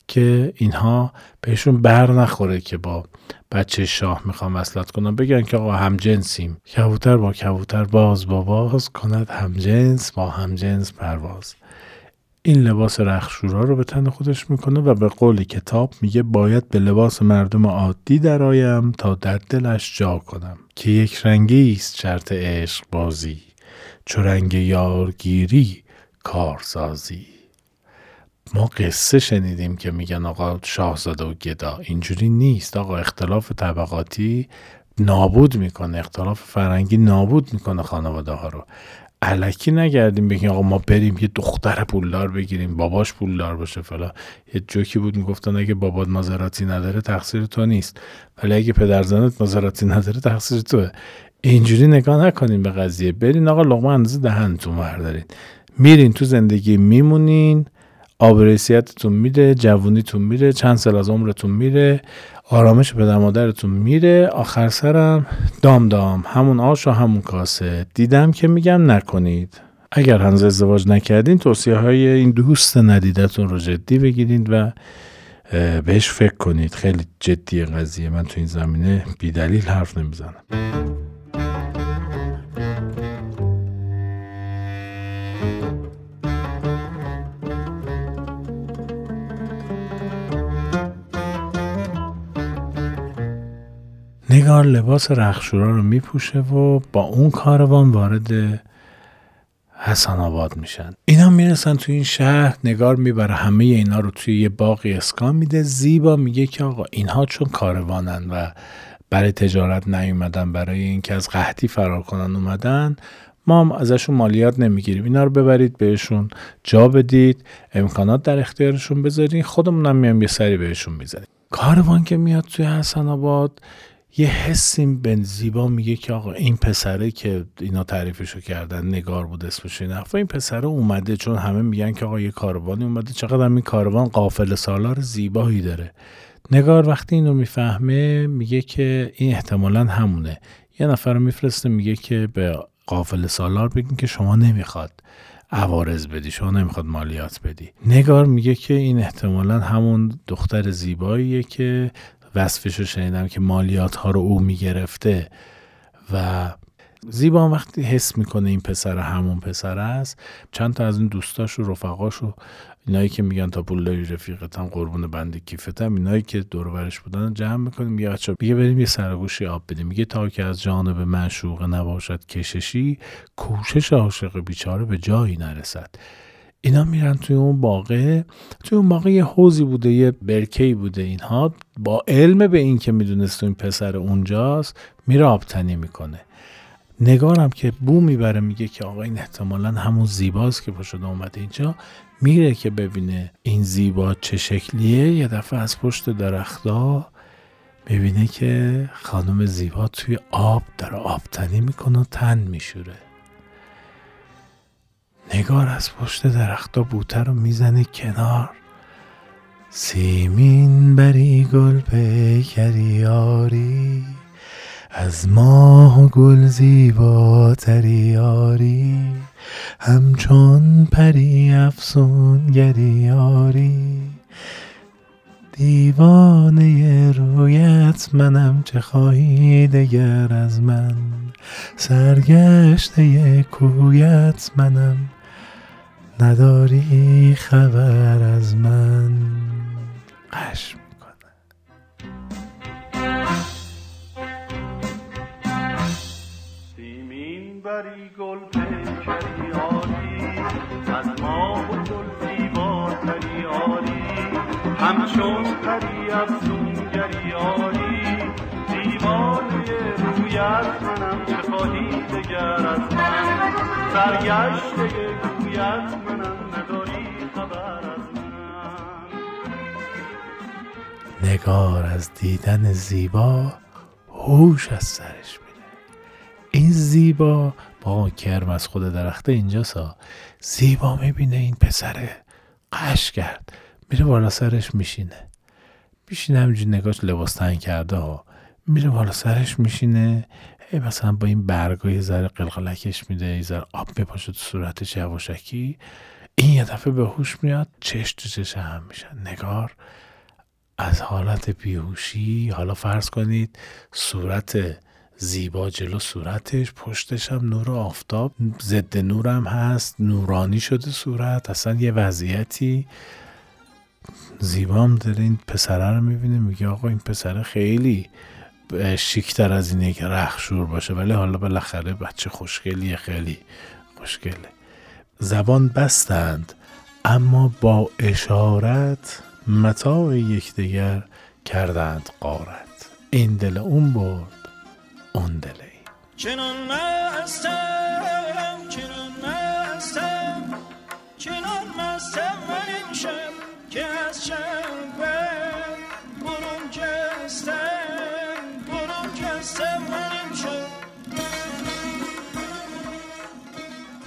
که اینها بهشون بر نخوره که با بچه شاه میخوام وصلت کنم، بگن که آقا همجنسیم، کبوتر با کبوتر باز با باز کند، همجنس با همجنس پرواز. این لباس رختشورا رو به تن خودش میکنه و به قول کتاب میگه باید به لباس مردم عادی درایم تا در دلش جا کنم، که یک رنگی است شرط عشق بازی، چو رنگ یارگیری کارسازی. ما قصه شنیدیم که میگن آقا شاهزاده و گدا، اینجوری نیست. آقا اختلاف طبقاتی نابود میکنه، اختلاف فرنگی نابود میکنه خانواده ها رو. الکی نگردیم بگیم آقا ما بریم یه دختر پولدار بگیریم، باباش پولدار باشه فلان. یه جوکی بود میگفتن اگه بابات مازراتی نداره تقصیر تو نیست، ولی اگه پدر زنت مازراتی نداره تقصیر توه. اینجوری نگاه نکنین به قضیه. برین آقا لقمه اندازه دهنتون بردارین، میرین تو زندگی میمونین، آبروریتتون میره، جوونیتون میره، چند سال از عمرتون میره، آرامش پدر مادرتون میره، آخر سرم دام همون آش و همون کاسه. دیدم که میگم نکنید. اگر هنوز ازدواج نکردین توصیه های این دوست ندیدتون رو جدی بگیرید و بهش فکر کنید. خیلی جدیه قضیه. من تو این زمینه بی دلیل حرف نمیزنم. نگار لباس رخشورا رو میپوشه و با اون کاروان وارد حسن آباد میشن. اینا میرسن تو این شهر. نگار میبره همه اینا رو توی یه باغی اسکان میده. زیبا میگه که آقا اینها چون کاروانن و برای تجارت نیومدن، برای اینکه از قحطی فرار کنن اومدن، ما هم ازشون مالیات نمیگیریم. اینا رو ببرید بهشون جا بدید، امکانات در اختیارشون بذارید، خودمونم میام یه سری بهشون میزنیم. کاروان که میاد توی حسن آباد یه حسی به زیبا میگه که آقا این پسره که اینا تعریفشو کردن، نگار بود اسمش، این پسره اومده چون همه میگن که آقا یه کاروانی اومده، چقدر این کاروان قافله سالار زیبایی داره. نگار وقتی اینو میفهمه میگه که این احتمالاً همونه. یه نفر رو میفرسته میگه که به قافله سالار بگین که شما نمیخواد عوارض بدی، شما نمیخواد مالیات بدی. نگار میگه که این احتمالاً همون دختر زیباییه که وصفشو شنیدم که مالیات ها رو او میگرفته. و زیبا وقتی حس میکنه این پسر همون پسر است، چند تا از این دوستاش و رفقاش و اینایی که میگن تا پولای رفیقتم قربون بند کیفتم، اینایی که دور و برش بودن جمع میکنیم. میگه بچا میگه بریم یه سرگوشی آب بدیم. میگه تا که از جانب معشوق نباشد کششی، کوشش عاشق بیچاره به جایی نرسد. اینا میرن توی اون باغه. توی اون باغه یه حوضی بوده، یه برکه‌ای بوده. اینها با علم به این که میدونست این پسر اونجاست میره آبتنی میکنه. نگارم که بو میبره میگه که آقا این احتمالاً همون زیباست که پاشده اومده اینجا. میره که ببینه این زیبا چه شکلیه. یه دفعه از پشت درختا میبینه که خانم زیبا توی آب داره آبتنی میکنه و تن میشوره. نگار از پشت درختا بوته رو میزنه کنار. سیمین بری گل پیکری آری، از ماه و گل زیباتری آری، همچون پری افسونگری آری، دیوانه رویت منم چه خواهی دگر از من، سرگشته کویت منم نداری خبر از من. قشم میکنه. سیمین بری گل پیکری آری، از ماه و گل زیباتری آری، همچون پری افسونگری آری، دیوانه رویت منم چه خواهی دگر از من، سرگشته کویت منم. نگار از دیدن زیبا هوش از سرش میره. این زیبا با کرم از خود درخته اینجاسا. زیبا میبینه این پسره قش کرد، میره بالا سرش میشینه همینجوری. نگاش لباس تن کرده ها. میره بالا سرش میشینه، مثلا با این برگای زر قلقلکش میده، یه ذره آب میپاشه تو صورتش یواشکی. این یه دفعه به هوش میاد، چش تو چش هم میشن. نگار از حالت بیهوشی، حالا فرض کنید صورت زیبا جلو صورتش، پشتش هم نور آفتاب، ضد نورم هست، نورانی شده صورت، اصلا یه وضعیتی. زیبا هم داره این پسره رو میبینه، میگه آقا این پسره خیلی شیکتر از اینه که رخشور باشه، ولی حالا بالاخره بچه خوشگلیه، خیلی خوشگله. زبان بستند اما با اشارت متاع یکدیگر کردند غارت، این دل اون برد اون دل این. چنان مستم من شب که از شب برون جستم من شب.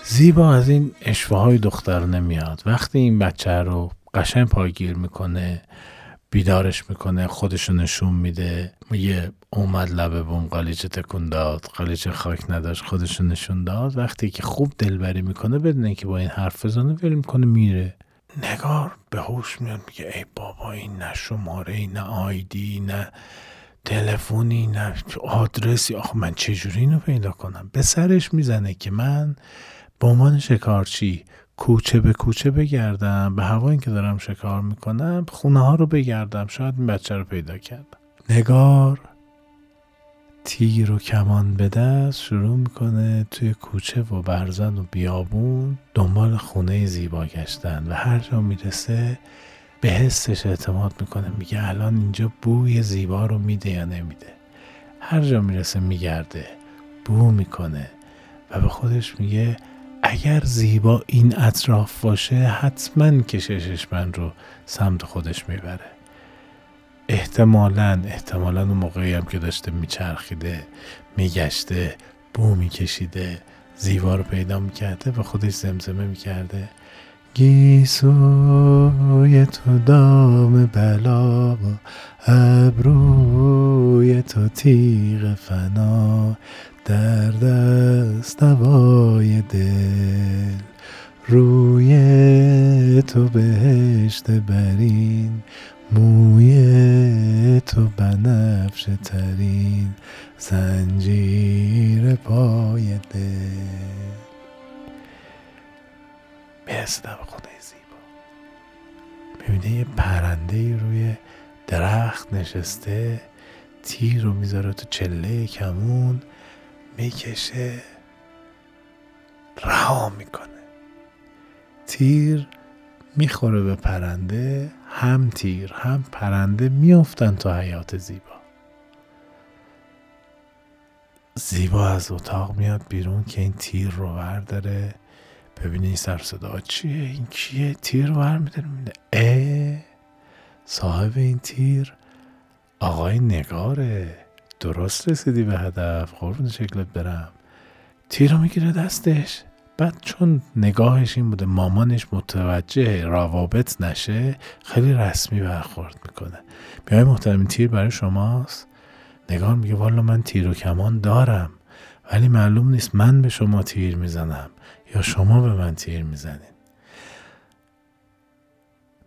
زیبا از این اشوه های دختر نمیاد. وقتی این بچه رو قشنگ پایگیر میکنه، بیدارش میکنه، خودشو نشون میده. یه اومد لبه بوم، قالیچه تکون داد، قالیچه خاک نداشت، خودشو نشون داد. وقتی که خوب دلبری میکنه بدونه که با این حرف زنه ول میکنه میره. نگار به هوش میاد، میگه ای بابا این نه شماره، نه آیدی، نه تلفنی، نه آدرسی، آخه من چجوری اینو پیدا کنم؟ به سرش میزنه که من به عنوان شکارچی کوچه به کوچه بگردم، به هوایی که دارم شکار میکنم خونه ها رو بگردم، شاید این بچه رو پیدا کردم. نگار تیر و کمان به دست شروع میکنه توی کوچه و برزن و بیابون دنبال خونه زیبا گشتن و هر جا میرسه به حسش اعتماد میکنه، میگه الان اینجا بوی زیبا رو میده یا نمیده. هر جا میرسه میگرده، بو میکنه و به خودش میگه اگر زیبا این اطراف باشه حتما کششش من رو سمت خودش میبره. احتمالاً اون موقعی هم که داشته میچرخیده میگشته بو میکشیده زیبا رو پیدا میکرده و خودش زمزمه میکرده گیسوی تو دام بلا، ابروی تو تیغ فنا، در دست نوای دل، روی تو بهشت برین، موی تو بنفش ترین، زنجیر پای دل. میرسیدم به خونه زیبا، میبینه یه پرندهی روی درخت نشسته، تیر رو میذاره تو چله کمون، میکشه رها میکنه. تیر میخوره به پرنده، هم تیر هم پرنده میافتن تو حیات زیبا. زیبا از اتاق میاد بیرون که این تیر رو برداره، ببینه این سر صدا چیه، این کیه، تیر رو برمیداره. صاحب این تیر آقای نگاره، درست رسیدی به هدف، قربون شکلت برم. تیر رو میگیره دستش، بعد چون نگاهش این بوده مامانش متوجه روابط نشه خیلی رسمی برخورد میکنه. بیای محترم تیر برای شماست. نگار میگه والا من تیر و کمان دارم ولی معلوم نیست من به شما تیر میزنم یا شما به من تیر میزنین.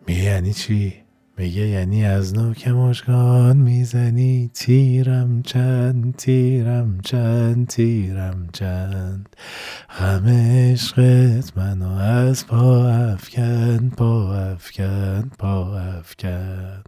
میگه یعنی چی؟ میگه یعنی از نوک مژگان میزنی، تیرم چند تیرم چند تیرم چند، غم عشقت منو از پا افکن پا افکن پا افکن،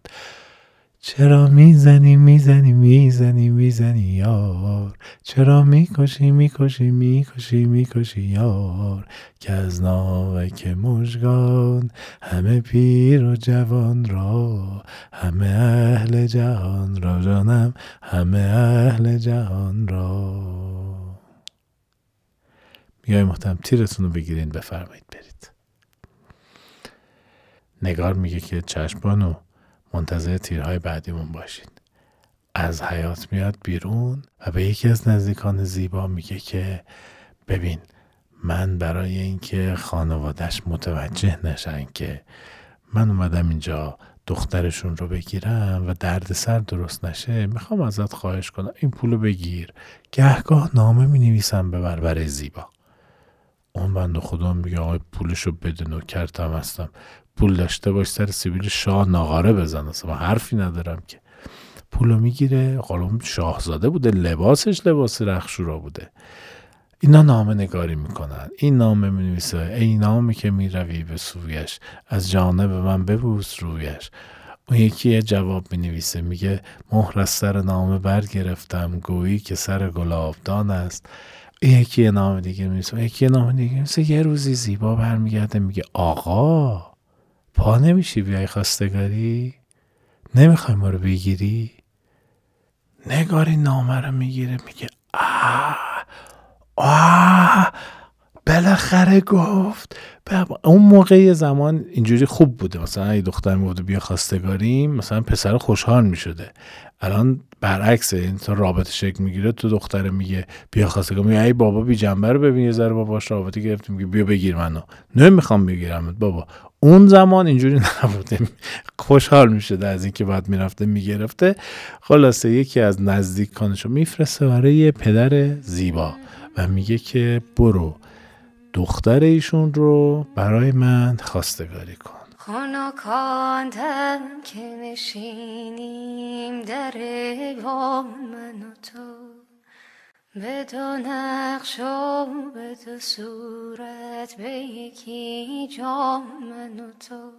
چرا میزنی میزنی میزنی میزنی یار، چرا میکشی میکشی میکشی میکشی یار، که از ناوک مژگان همه پیر و جوان را، همه اهل جهان را جانم، همه اهل جهان را. میای محترم تیرتون رو بگیرین بفرمایید برید. نگار میگه که چشمانو منتظر تیرهای بعدیمون باشین. از حیات میاد بیرون و به یکی از نزدیکان زیبا میگه که ببین من برای اینکه خانواده‌اش متوجه نشن که من اومدم اینجا دخترشون رو بگیرم و دردسر درست نشه میخوام ازت خواهش کنم این پولو بگیر، گهگاه نامه مینویسم ببر برای زیبا. اون بنده خدا میگه آقای پولشو بده، نوکرتم هستم، پول داشته باش سر سیبیل شاه ناغاره بزن، اصلا حرفی ندارم که. پولو میگیره، قالون شاهزاده بوده، لباسش لباس رخشورا بوده. اینا نامه نگاری میکنن، این نامه مینویسه ای نامی که میروی به سویش، از جانب من ببوس رویش. اون یکی جواب مینویسه میگه مهر از سر نامه برگرفتم گویی که سر گلابدان است. یکی نامه دیگه مینویسه، یکی نامه دیگه مینویسه. یه روزی زیبا برمیگرده میگه آقا پا نمیشی بیای خواستگاری؟ نمیخوای ما رو بگیری؟ نگاری نامه رو میگیره میگه آه بالاخره گفت. اون موقع زمان اینجوری خوب بوده، مثلا یه دختر میگفت بیا خواستگاریم مثلا پسر خوشحال میشده. الان برعکسه، این تا رابطه شکل میگیره تو دختره میگه بیا خواستگار، میگه ای بابا بی جنبه رو ببین، یه ذره باباش رابطه گرفتیم میگه بیا بگیر منو، نه میخوام بگیرمت بابا. اون زمان اینجوری نبوده، خوشحال میشده از اینکه بعد میرفته میگرفته. خلاصه یکی از نزدیکانشو میفرسته برای پدر زیبا و میگه که برو دختر ایشون رو برای من خواستگاری کن. خانکاندم که نشینیم در ایوان من و تو، به دو نقش و به دو صورت، به یکی جام من و تو،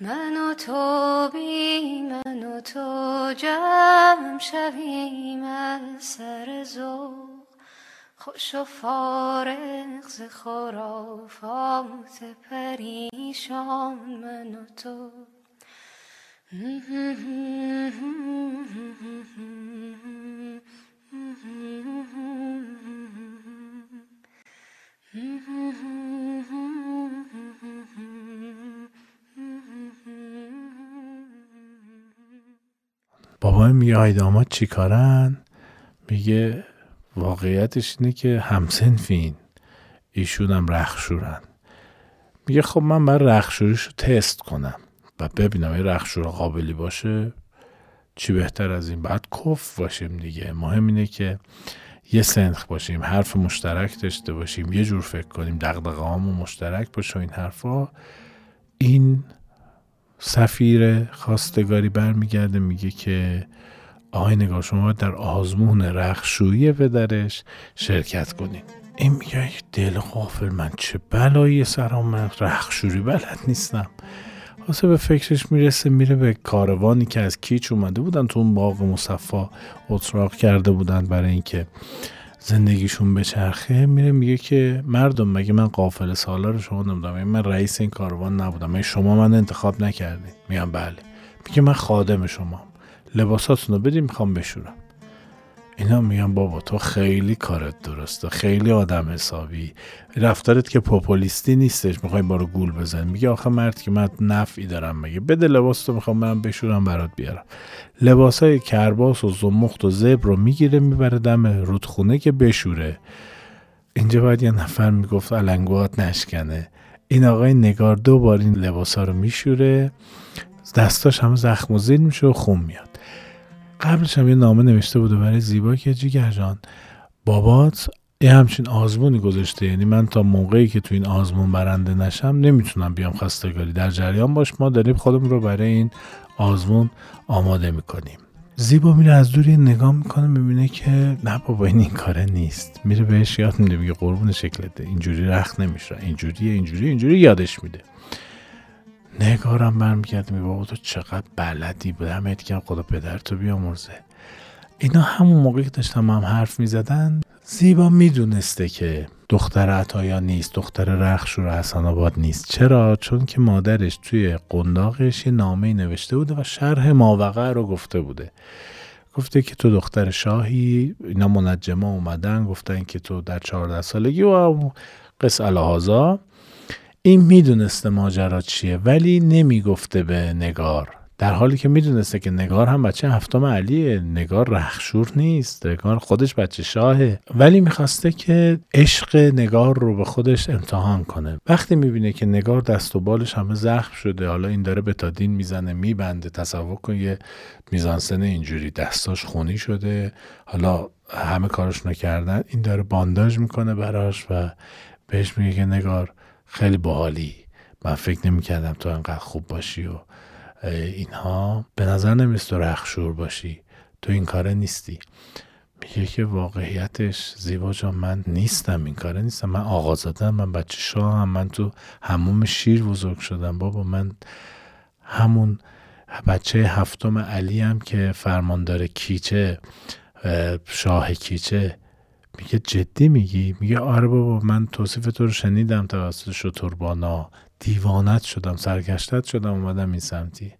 من و تو بی من و تو جمع شویم از سر زو، خوش و فارغ ز خرافات پریشان من و تو. بابایم میگه ای داماد چی کارن؟ میگه واقعیتش اینه که همسنفین، ایشون هم رخشورن. میگه خب من بر رخشوریش رو تست کنم و ببینم این رخشور قابلی باشه، چی بهتر از این، بعد کف باشیم دیگه. مهم اینه که یه سنخ باشیم، حرف مشترک داشته باشیم، یه جور فکر کنیم، دغدغه هامون مشترک باشه و این حرفا. این سفیر خواستگاری برمیگرده میگه که آقای نگار شما باید در آزمون رخشویی پدرش شرکت کنین. این میگه دل غافل من چه بلایی سرام، من رخشوری بلد نیستم. واسه به فکرش میرسه، میره به کاروانی که از کیچ اومده بودن تو اون باغ مصفا اتراق کرده بودن برای اینکه زندگیشون بچرخه. میره میگه که مردم مگه من قافله سالار شما نبودم؟ من رئیس این کاروان نبودم؟ مگه شما من انتخاب نکردین؟ میگم بله. میگه من خادم شما، لباساتونو بدیم میخوام بشورم. اینا میگن بابا تو خیلی کارت درسته، خیلی آدم حسابی، رفتارت که پاپولیستی نیستش میخوای بارو گول بزن. میگه آخه مرد که من نفعی دارم، میگه بده لباساتو میخوام من بشورم برات بیارم. لباسای کرباس و زمخت و زبر رو میگیره میبره دم رودخونه که بشوره. اینجا باید یه نفر میگفت النگوات نشکنه. این آقای نگار دوبار این لباسا رو میشوره، دستاش هم زخم و زیل میشه و خون میاد. قبلش هم یه نامه نوشته بوده برای زیبا که جیگر جان بابات یه همچین آزمونی گذاشته، یعنی من تا موقعی که تو این آزمون برنده نشم نمیتونم بیام خواستگاری، در جریان باش، ما داریم خودمون رو برای این آزمون آماده میکنیم. زیبا میره از دوری نگاه میکنه، میبینه که نه بابا این کاره نیست. میره بهش یاد میده، میگه قربون شکلته، اینجوری رخت نمیشه، اینجوری یادش میده. نگارم برمیگرد میگه بابا تو چقدر بلدی بود، همه دیگه خدا پدرتو بیامرزه. اینا همون موقعی که داشتم هم حرف میزدن، زیبا میدونسته که دختر عطایا نیست، دختر رخشور و حسن آباد نیست. چرا؟ چون که مادرش توی قنداقش یه نامه نوشته بوده و شرح ماوقع رو گفته بوده، گفته که تو دختر شاهی، اینا منجمه اومدن گفتن که تو در 14 سالگی و قصه الهازا. این میدونسته ماجرا چیه ولی نمیگفته به نگار، در حالی که میدونسته که نگار هم بچه هفتم علیه، نگار رخشور نیست، نگار خودش بچه شاهه، ولی میخواسته که عشق نگار رو به خودش امتحان کنه. وقتی میبینه که نگار دست و بالش همه زخم شده، حالا این داره بتادین میزنه میبنده، تصور کن یه میزانسن اینجوری، دستاش خونی شده، حالا همه کارش نکردن، این داره بانداج میکنه براش و بهش میگه که نگار خیلی باحالی، من فکر نمی‌کردم تو انقدر خوب باشی و اینها، به نظر نمی‌رسید رخشور باشی، تو این کاره نیستی. میگه که واقعیتش زیبا جان من نیستم، این کاره نیستم، من آقازادم، من بچه شاهم، من تو حموم شیر بزرگ شدم بابا، من همون بچه هفتم علی هم که فرماندار کیچه، شاه کیچه. میگه جدی میگی؟ میگه آره بابا، من توصیف تو رو شنیدم توسط شتربانا، دیوانت شدم، سرگشتت شدم، اومدم این سمتی.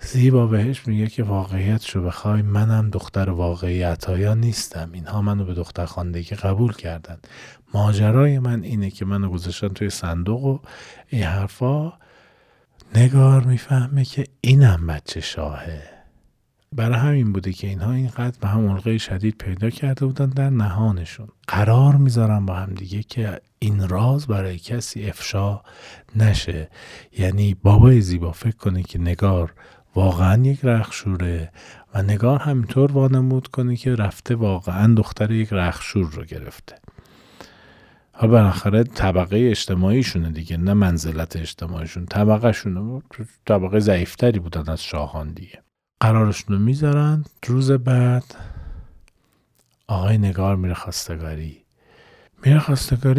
زیبا بهش میگه که واقعیتشو بخوای منم دختر واقعی عطایا نیستم، اینها منو به دختر خواندگی قبول کردن، ماجرای من اینه که منو گذاشتن توی صندوق و این حرفا. نگار میفهمه که اینم بچه شاهه، برای همین بوده که اینها اینقدر به هم علقه شدید پیدا کرده بودن در نهانشون. قرار میذارن با هم دیگه که این راز برای کسی افشا نشه. یعنی بابای زیبا فکر کنه که نگار واقعا یک رخشوره و نگار همینطور وانمود کنه که رفته واقعا دختر یک رخشور رو گرفته. ها بالاخره طبقه اجتماعیشونه دیگه، نه منزلت اجتماعیشون، طبقه شونه، طبقه ضعیفتری بودن از شاهان دیگه. قرارشون رو میذارن. روز بعد آقای نگار میره خواستگاری.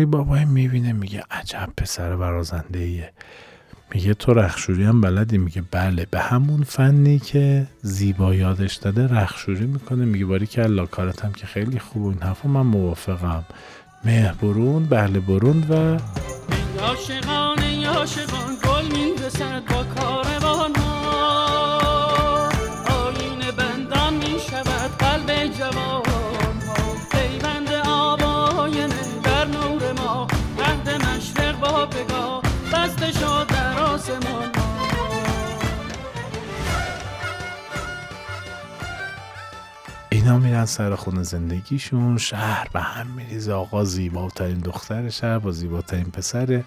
بابای میبینه میگه عجب پسر برازنده ایه. میگه تو رخشوری هم بلدی؟ میگه بله، به همون فنی که زیبا یادش داده رخشوری میکنه. میگه باریکلا، کارت هم که خیلی خوب، این حرفا من موافقم. مهبرون بهله برون و یاشقان گل میرسد با کاروان ها، آینه بندان میشود قلب جوان ها، پیوند آباینه در نور ما، عهد مشرق با پگاه بسته شد در آسمان. اینا میرن سر خونه زندگیشون، شهر به هم میریزه. آقا زیباترین دختر شهر با زیباترین پسر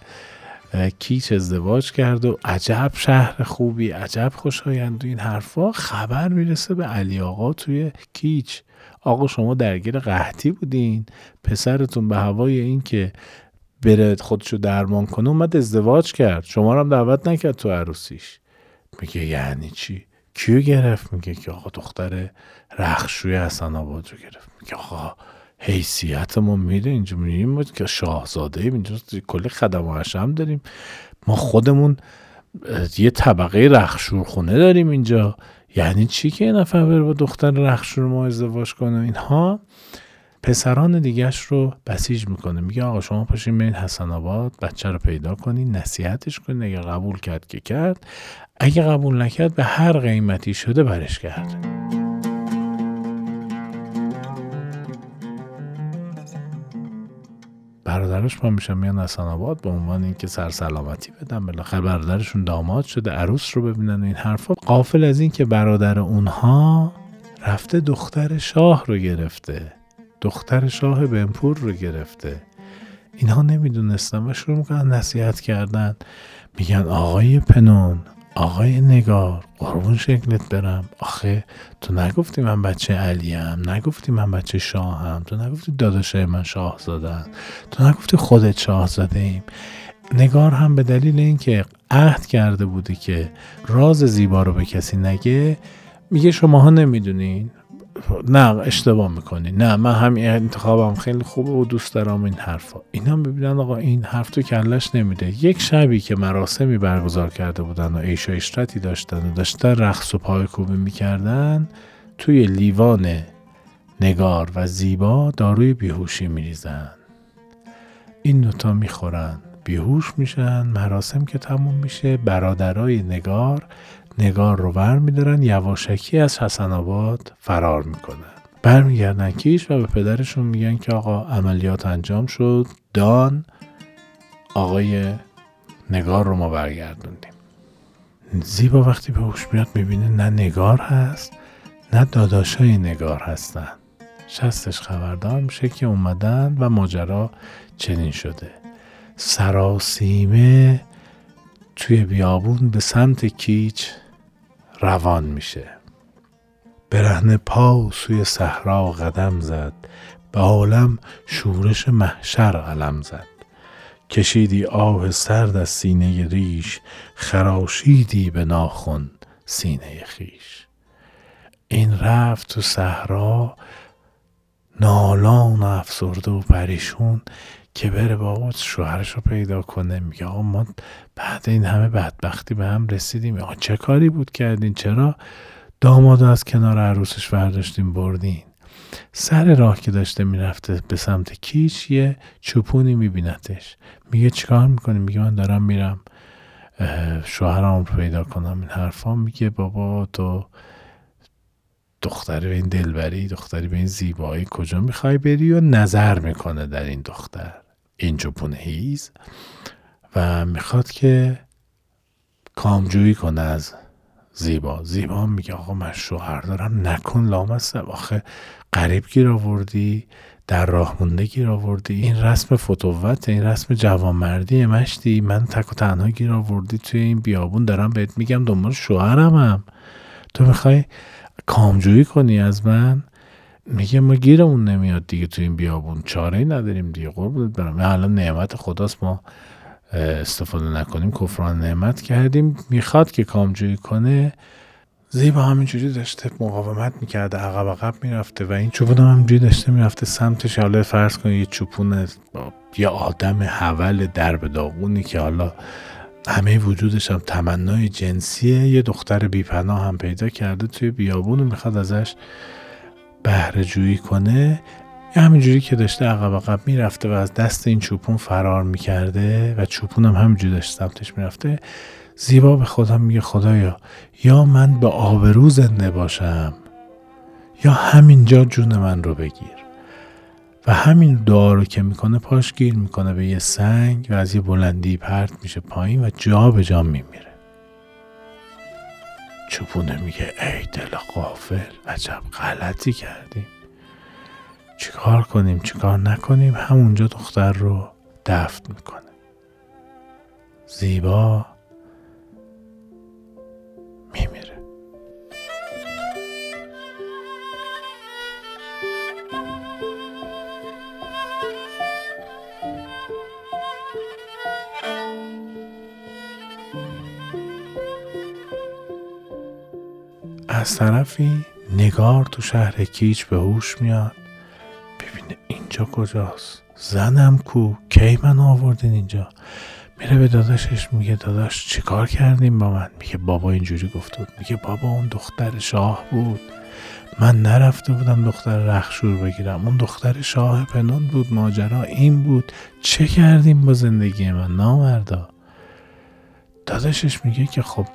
کیچ ازدواج کرد و عجب شهر خوبی، عجب خوشایند و این حرفا. خبر میرسه به علی آقا توی کیچ. آقا شما درگیر قحطی بودین، پسرتون به هوای این که بره خودشو درمان کنه اومد ازدواج کرد، شما رو هم دعوت نکرد تو عروسیش. میگه یعنی چی؟ کیو گرفت؟ میگه که آقا دختر رخشوی حسن آباد رو گرفت. میگه آقا حیثیت ما میره اینجا، میریم که شاهزاده ایم، اینجا کلی خدم و حشم داریم، ما خودمون یه طبقه رخشور خونه داریم اینجا. یعنی چی که این نفر بره با دختر رخشور ما ازدواج کنه؟ اینها پسران دیگهش رو بسیج میکنه. میگه آقا شما پاشین برید حسن آباد، بچه رو پیدا کنین، نصیحتش کنین، اگه قبول کرد که کرد، اگه قبول نکرد به هر قیمتی شده برش کرد. برادرش پا میشن میان حسن آباد به عنوان اینکه سرسلامتی بدن، بالاخره برادرشون داماد شده، عروس رو ببینن و این حرفا. غافل از این که برادر اونها رفته دختر شاه رو گرفته، دختر شاه بنپور رو گرفته. اینها نمیدونستن و شروع میکنن نصیحت کردن. میگن آقای پنون، آقای نگار، قربون شکلت برم، آخه تو نگفتی من بچه علیم، نگفتی من بچه شاهم، تو نگفتی داداشه من شاهزادن، تو نگفتی خودت شاهزاده ایم. نگار هم به دلیل اینکه عهد کرده بوده که راز زیبا رو به کسی نگه، میگه شماها نمیدونین، نه اشتباه میکنی، نه من هم انتخابم خیلی خوبه و دوست دارم این حرفا. اینا میبینن آقا این حرف تو کلش نمیده. یک شبی که مراسمی برگزار کرده بودن و عیش و عشرتی داشتن و داشتن رقص و پایکوبی میکردن، توی لیوان نگار و زیبا داروی بیهوشی میریزن. این دوتا میخورن، بیهوش میشن. مراسم که تموم میشه، برادرای نگار رو بر میدارن، یواشکی از حسن آباد فرار میکنن. برمیگردن کیش و به پدرشون میگن که آقا عملیات انجام شد، دان آقای نگار رو ما برگردوندیم. زیبا وقتی به هوش میاد میبینه نه نگار هست نه داداشای نگار هستن. شستش خبردار میشه که اومدن و ماجرا چنین شده. سراسیمه توی بیابون به سمت کیچ روان میشه. برهنه پا سوی صحرا قدم زد، به عالم شورش محشر علم زد. کشیدی آه سرد از سینه ریش، خراشیدی به ناخن سینه خیش. این رفت تو صحرا نالان و افسرده و پریشون که بره بابا شوهرش رو پیدا کنه. میگه آقا ما بعد این همه بدبختی به هم رسیدیم، آقا چه کاری بود کردین؟ چرا دامادو از کنار عروسش برداشتین بردین؟ سر راه که داشته میرفته به سمت کیچ، یه چوپونی میبینتش. میگه چیکار میکنی؟ میگه من دارم میرم شوهرم رو پیدا کنم. این حرفا. میگه بابا تو دختری به این دلبری، دختری به این زیبایی کجا میخوای بری؟ و نظر میکنه در این دختر، این چوپونه هیز، و میخواد که کامجویی کنه از زیبا میگه آقا من شوهر دارم، نکن لامصب، آخه قریب گیر آوردی، در راه مونده گیر آوردی، این رسم فتوته، این رسم جوانمردیه مشتی، من تک و تنها گیر آوردی توی این بیابون، دارم بهت میگم دنبال شوهرمم، تو میخوای کامجویی کنی از من؟ میگه ما گیرمون نمیاد دیگه تو این بیابون، چاره‌ای نداریم دیگه، قربونت برم، الان نعمت خداست، ما استفاده نکنیم کفران نعمت کردیم. میخواد که کامجویی کنه، زیبا همینجوری داشته مقاومت میکرده، عقب میرفته و این چوبون هم همینجوری داشته میرفته سمتش. حالا فرض کنید یه چوبون، یه آدم حول درب داغونی که حالا همه وجودش هم تمنای جنسیه، یه دختر بیپناه هم پیدا کرده توی بیابون و میخواد ازش بهره جویی کنه، همینجوری که داشته عقب میرفته و از دست این چوپون فرار میکرده و چوپون هم همینجوری داشته سمتش میرفته. زیبا به خودم میگه خدایا یا من به آبرو زنده باشم یا همینجا جون من رو بگیر. و همین دعا رو که میکنه پاش گیر میکنه به یه سنگ و از یه بلندی پرت میشه پایین و جا به جا میمیره. چوپونه میگه ای دل غافل، عجب غلطی کردیم، چیکار کنیم چیکار نکنیم؟ همونجا دختر رو دفن میکنه. زیبا میمیره. از طرفی نگار تو شهر کیچ به هوش میاد، ببینه اینجا کجاست، زنم کو، کی من آوردین اینجا؟ میره به داداشش میگه داداش چیکار کردیم با من؟ میگه بابا اینجوری گفت بود. میگه بابا اون دختر شاه بود، من نرفته بودم دختر رخشور بگیرم، اون دختر شاه پنون بود، ماجرا این بود، چه کردیم با زندگی من نامردا؟ داداشش میگه که خب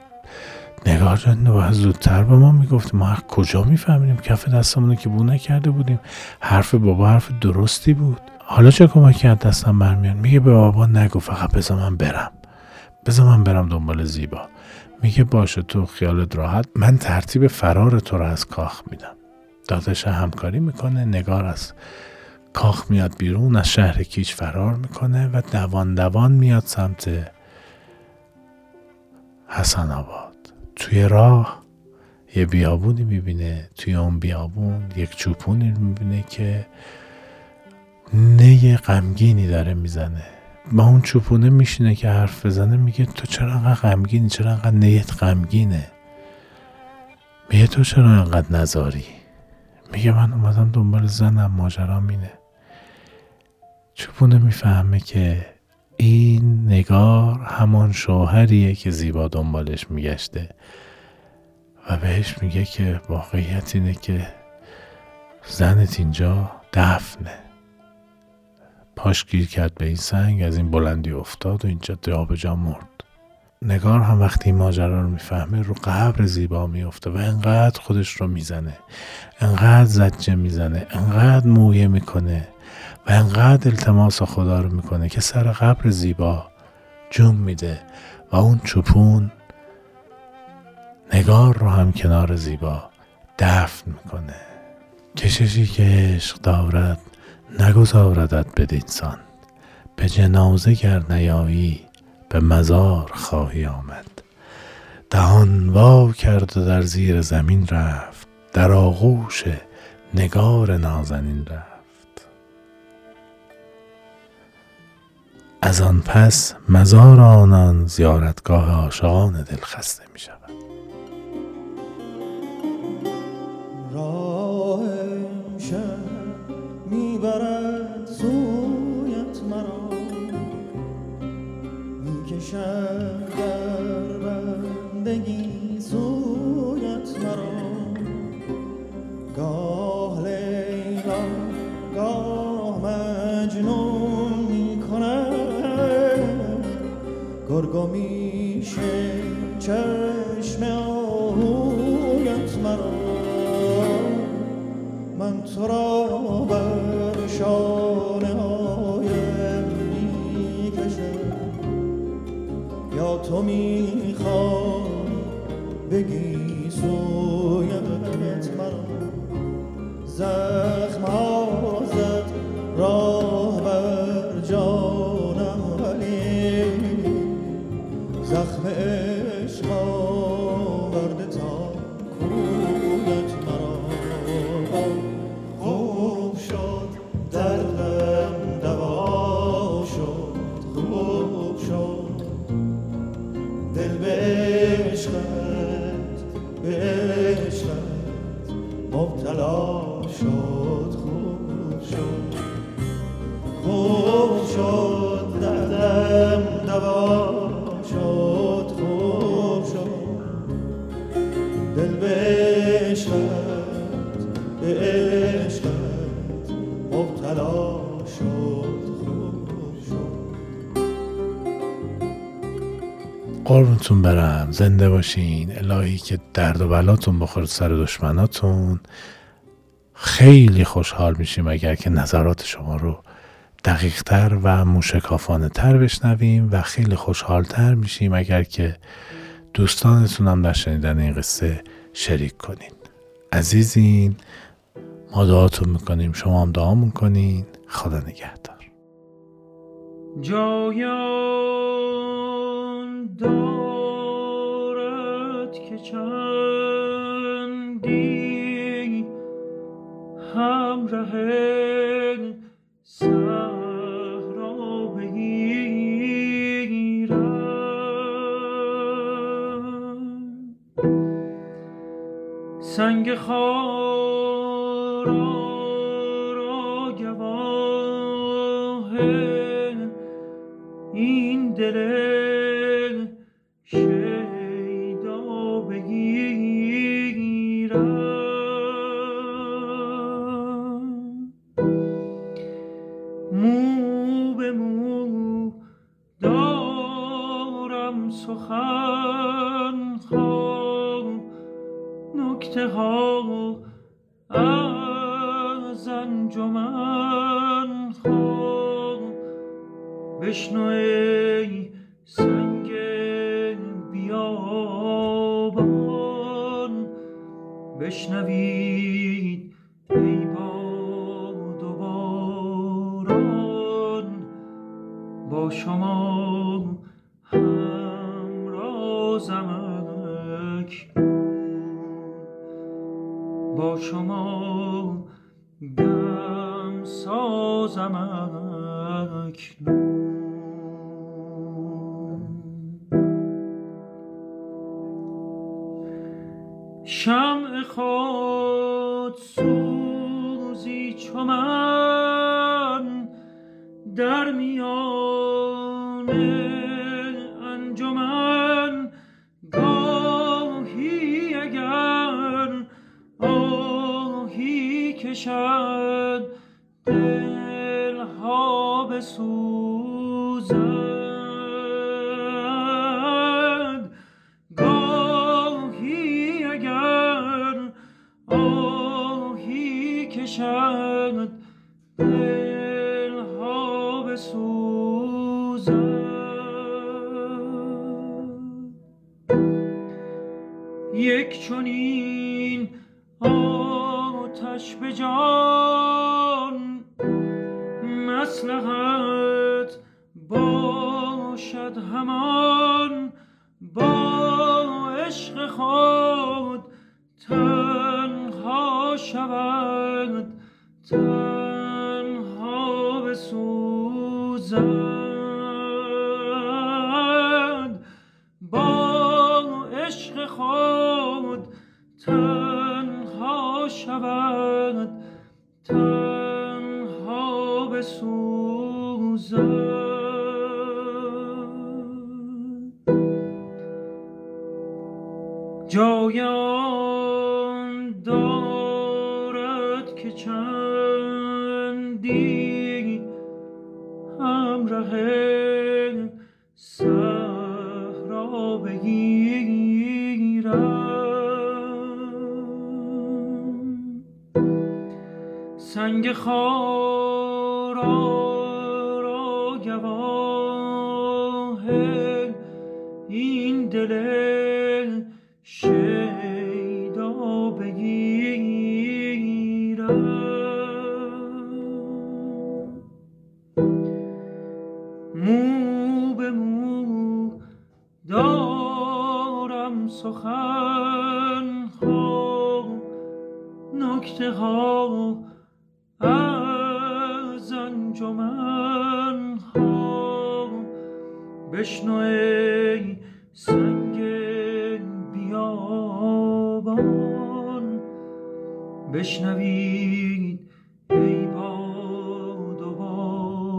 نگار جان باید زودتر به ما میگفت، ما کجا میفهمیدیم، کف دستمونو که بو نکرده بودیم، حرف بابا حرف درستی بود، حالا چه کمکی از دستم برمیاد؟ میگه به بابا نگو، فقط بذار من برم دنبال زیبا. میگه باشه تو خیالت راحت، من ترتیب فرار تو رو از کاخ میدم. داداش همکاری میکنه، نگار از کاخ میاد بیرون، از شهر کیچ فرار میکنه و دوان میاد سمت حسن آباد. توی راه یه بیابونی میبینه، توی اون بیابون یک چوپونی میبینه که نیه غمگینی داره میزنه. با اون چوپونه میشینه که حرف بزنه، میگه تو چرا انقدر غمگینی، چرا انقدر نیت غمگینه؟ میگه تو چرا انقدر نزاری؟ میگه من اومدم دنبال زنم، ماجرام اینه. چوپونه میفهمه که این نگار همان شوهریه که زیبا دنبالش میگشته و بهش میگه که واقعیت اینه که زنت اینجا دفنه، پاش گیر کرد به این سنگ، از این بلندی افتاد و اینجا جا به جا مرد. نگار هم وقتی ماجرا رو میفهمه رو قبر زیبا میفته و انقدر خودش رو میزنه، انقدر زجه میزنه، انقدر مویه میکنه و انقدر التماس خدا رو میکنه که سر قبر زیبا جون میده و اون چوپون نگار رو هم کنار زیبا دفن میکنه. کششی که عشق دارد نگذاردت بدینسان، به جنازه گر نیایی به مزار خواهی آمد. دهان وا کرد و در زیر زمین رفت، در آغوش نگار نازنین رفت. از آن پس مزار آنان زیارتگاه عاشقان دلخسته می شود. برد سویت مرا میکشد در بندگی سویت مرا، گاه لیلا گاه مجنون میکند، گرگو میشه چشم آهویت مرا. من تو را بر شانه هایم میکشم، یا تو میخوای بگی خوب شد دردم دوا شد خوب شد دل به عشقت به عشقت مبتلا شد خوب شد. قربونتون برم، زنده باشین. الهی که درد و بلاتون بخورد سر دشمناتون. خیلی خوشحال میشیم اگر که نظرات شما رو دقیق‌تر و موشکافانه تر بشنویم و خیلی خوشحال‌تر میشیم اگر که دوستانتون هم در شنیدن این قصه شریک کنین. عزیزین، ما دعاتون میکنیم، شما هم دعامون کنین. خدا نگهدار. جایان دارد که چندی همراه صحرا بگیرم، سنگ خارا را گواه این دل شیدا بگیرم، سخن خواب نکته ها از انجمن خواب بشنو ای سنگ بیابان، بشنوید ای باد و باران با شما زمک با شما دم سازمک. شمع خود سوزی چو من در میانه انجمن، گاهی اگر آهی کشد دلها بسوزد، گاهی اگر آهی کشد دلها بسوزد. یک چنین آتش به جان مصلحت باشد همان، با عشق خود تنها شود تنها بسوزد، با عشق خود تنها شود تنها بسوزد. جایان دارد که چندی همراه صحرا بگیرم، سنگ خارا را گواه این دل شیدا بگیرم، مو به مو دارم سخن ها نکته ها از انجمن ها، بشنو ای سنگ بیابان، بشنوید ای باد و باران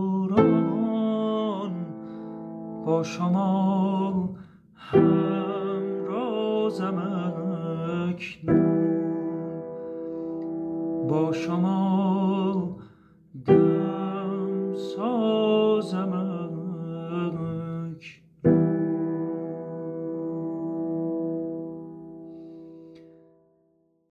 با شما همرازم اکنون، با شما دم سازم.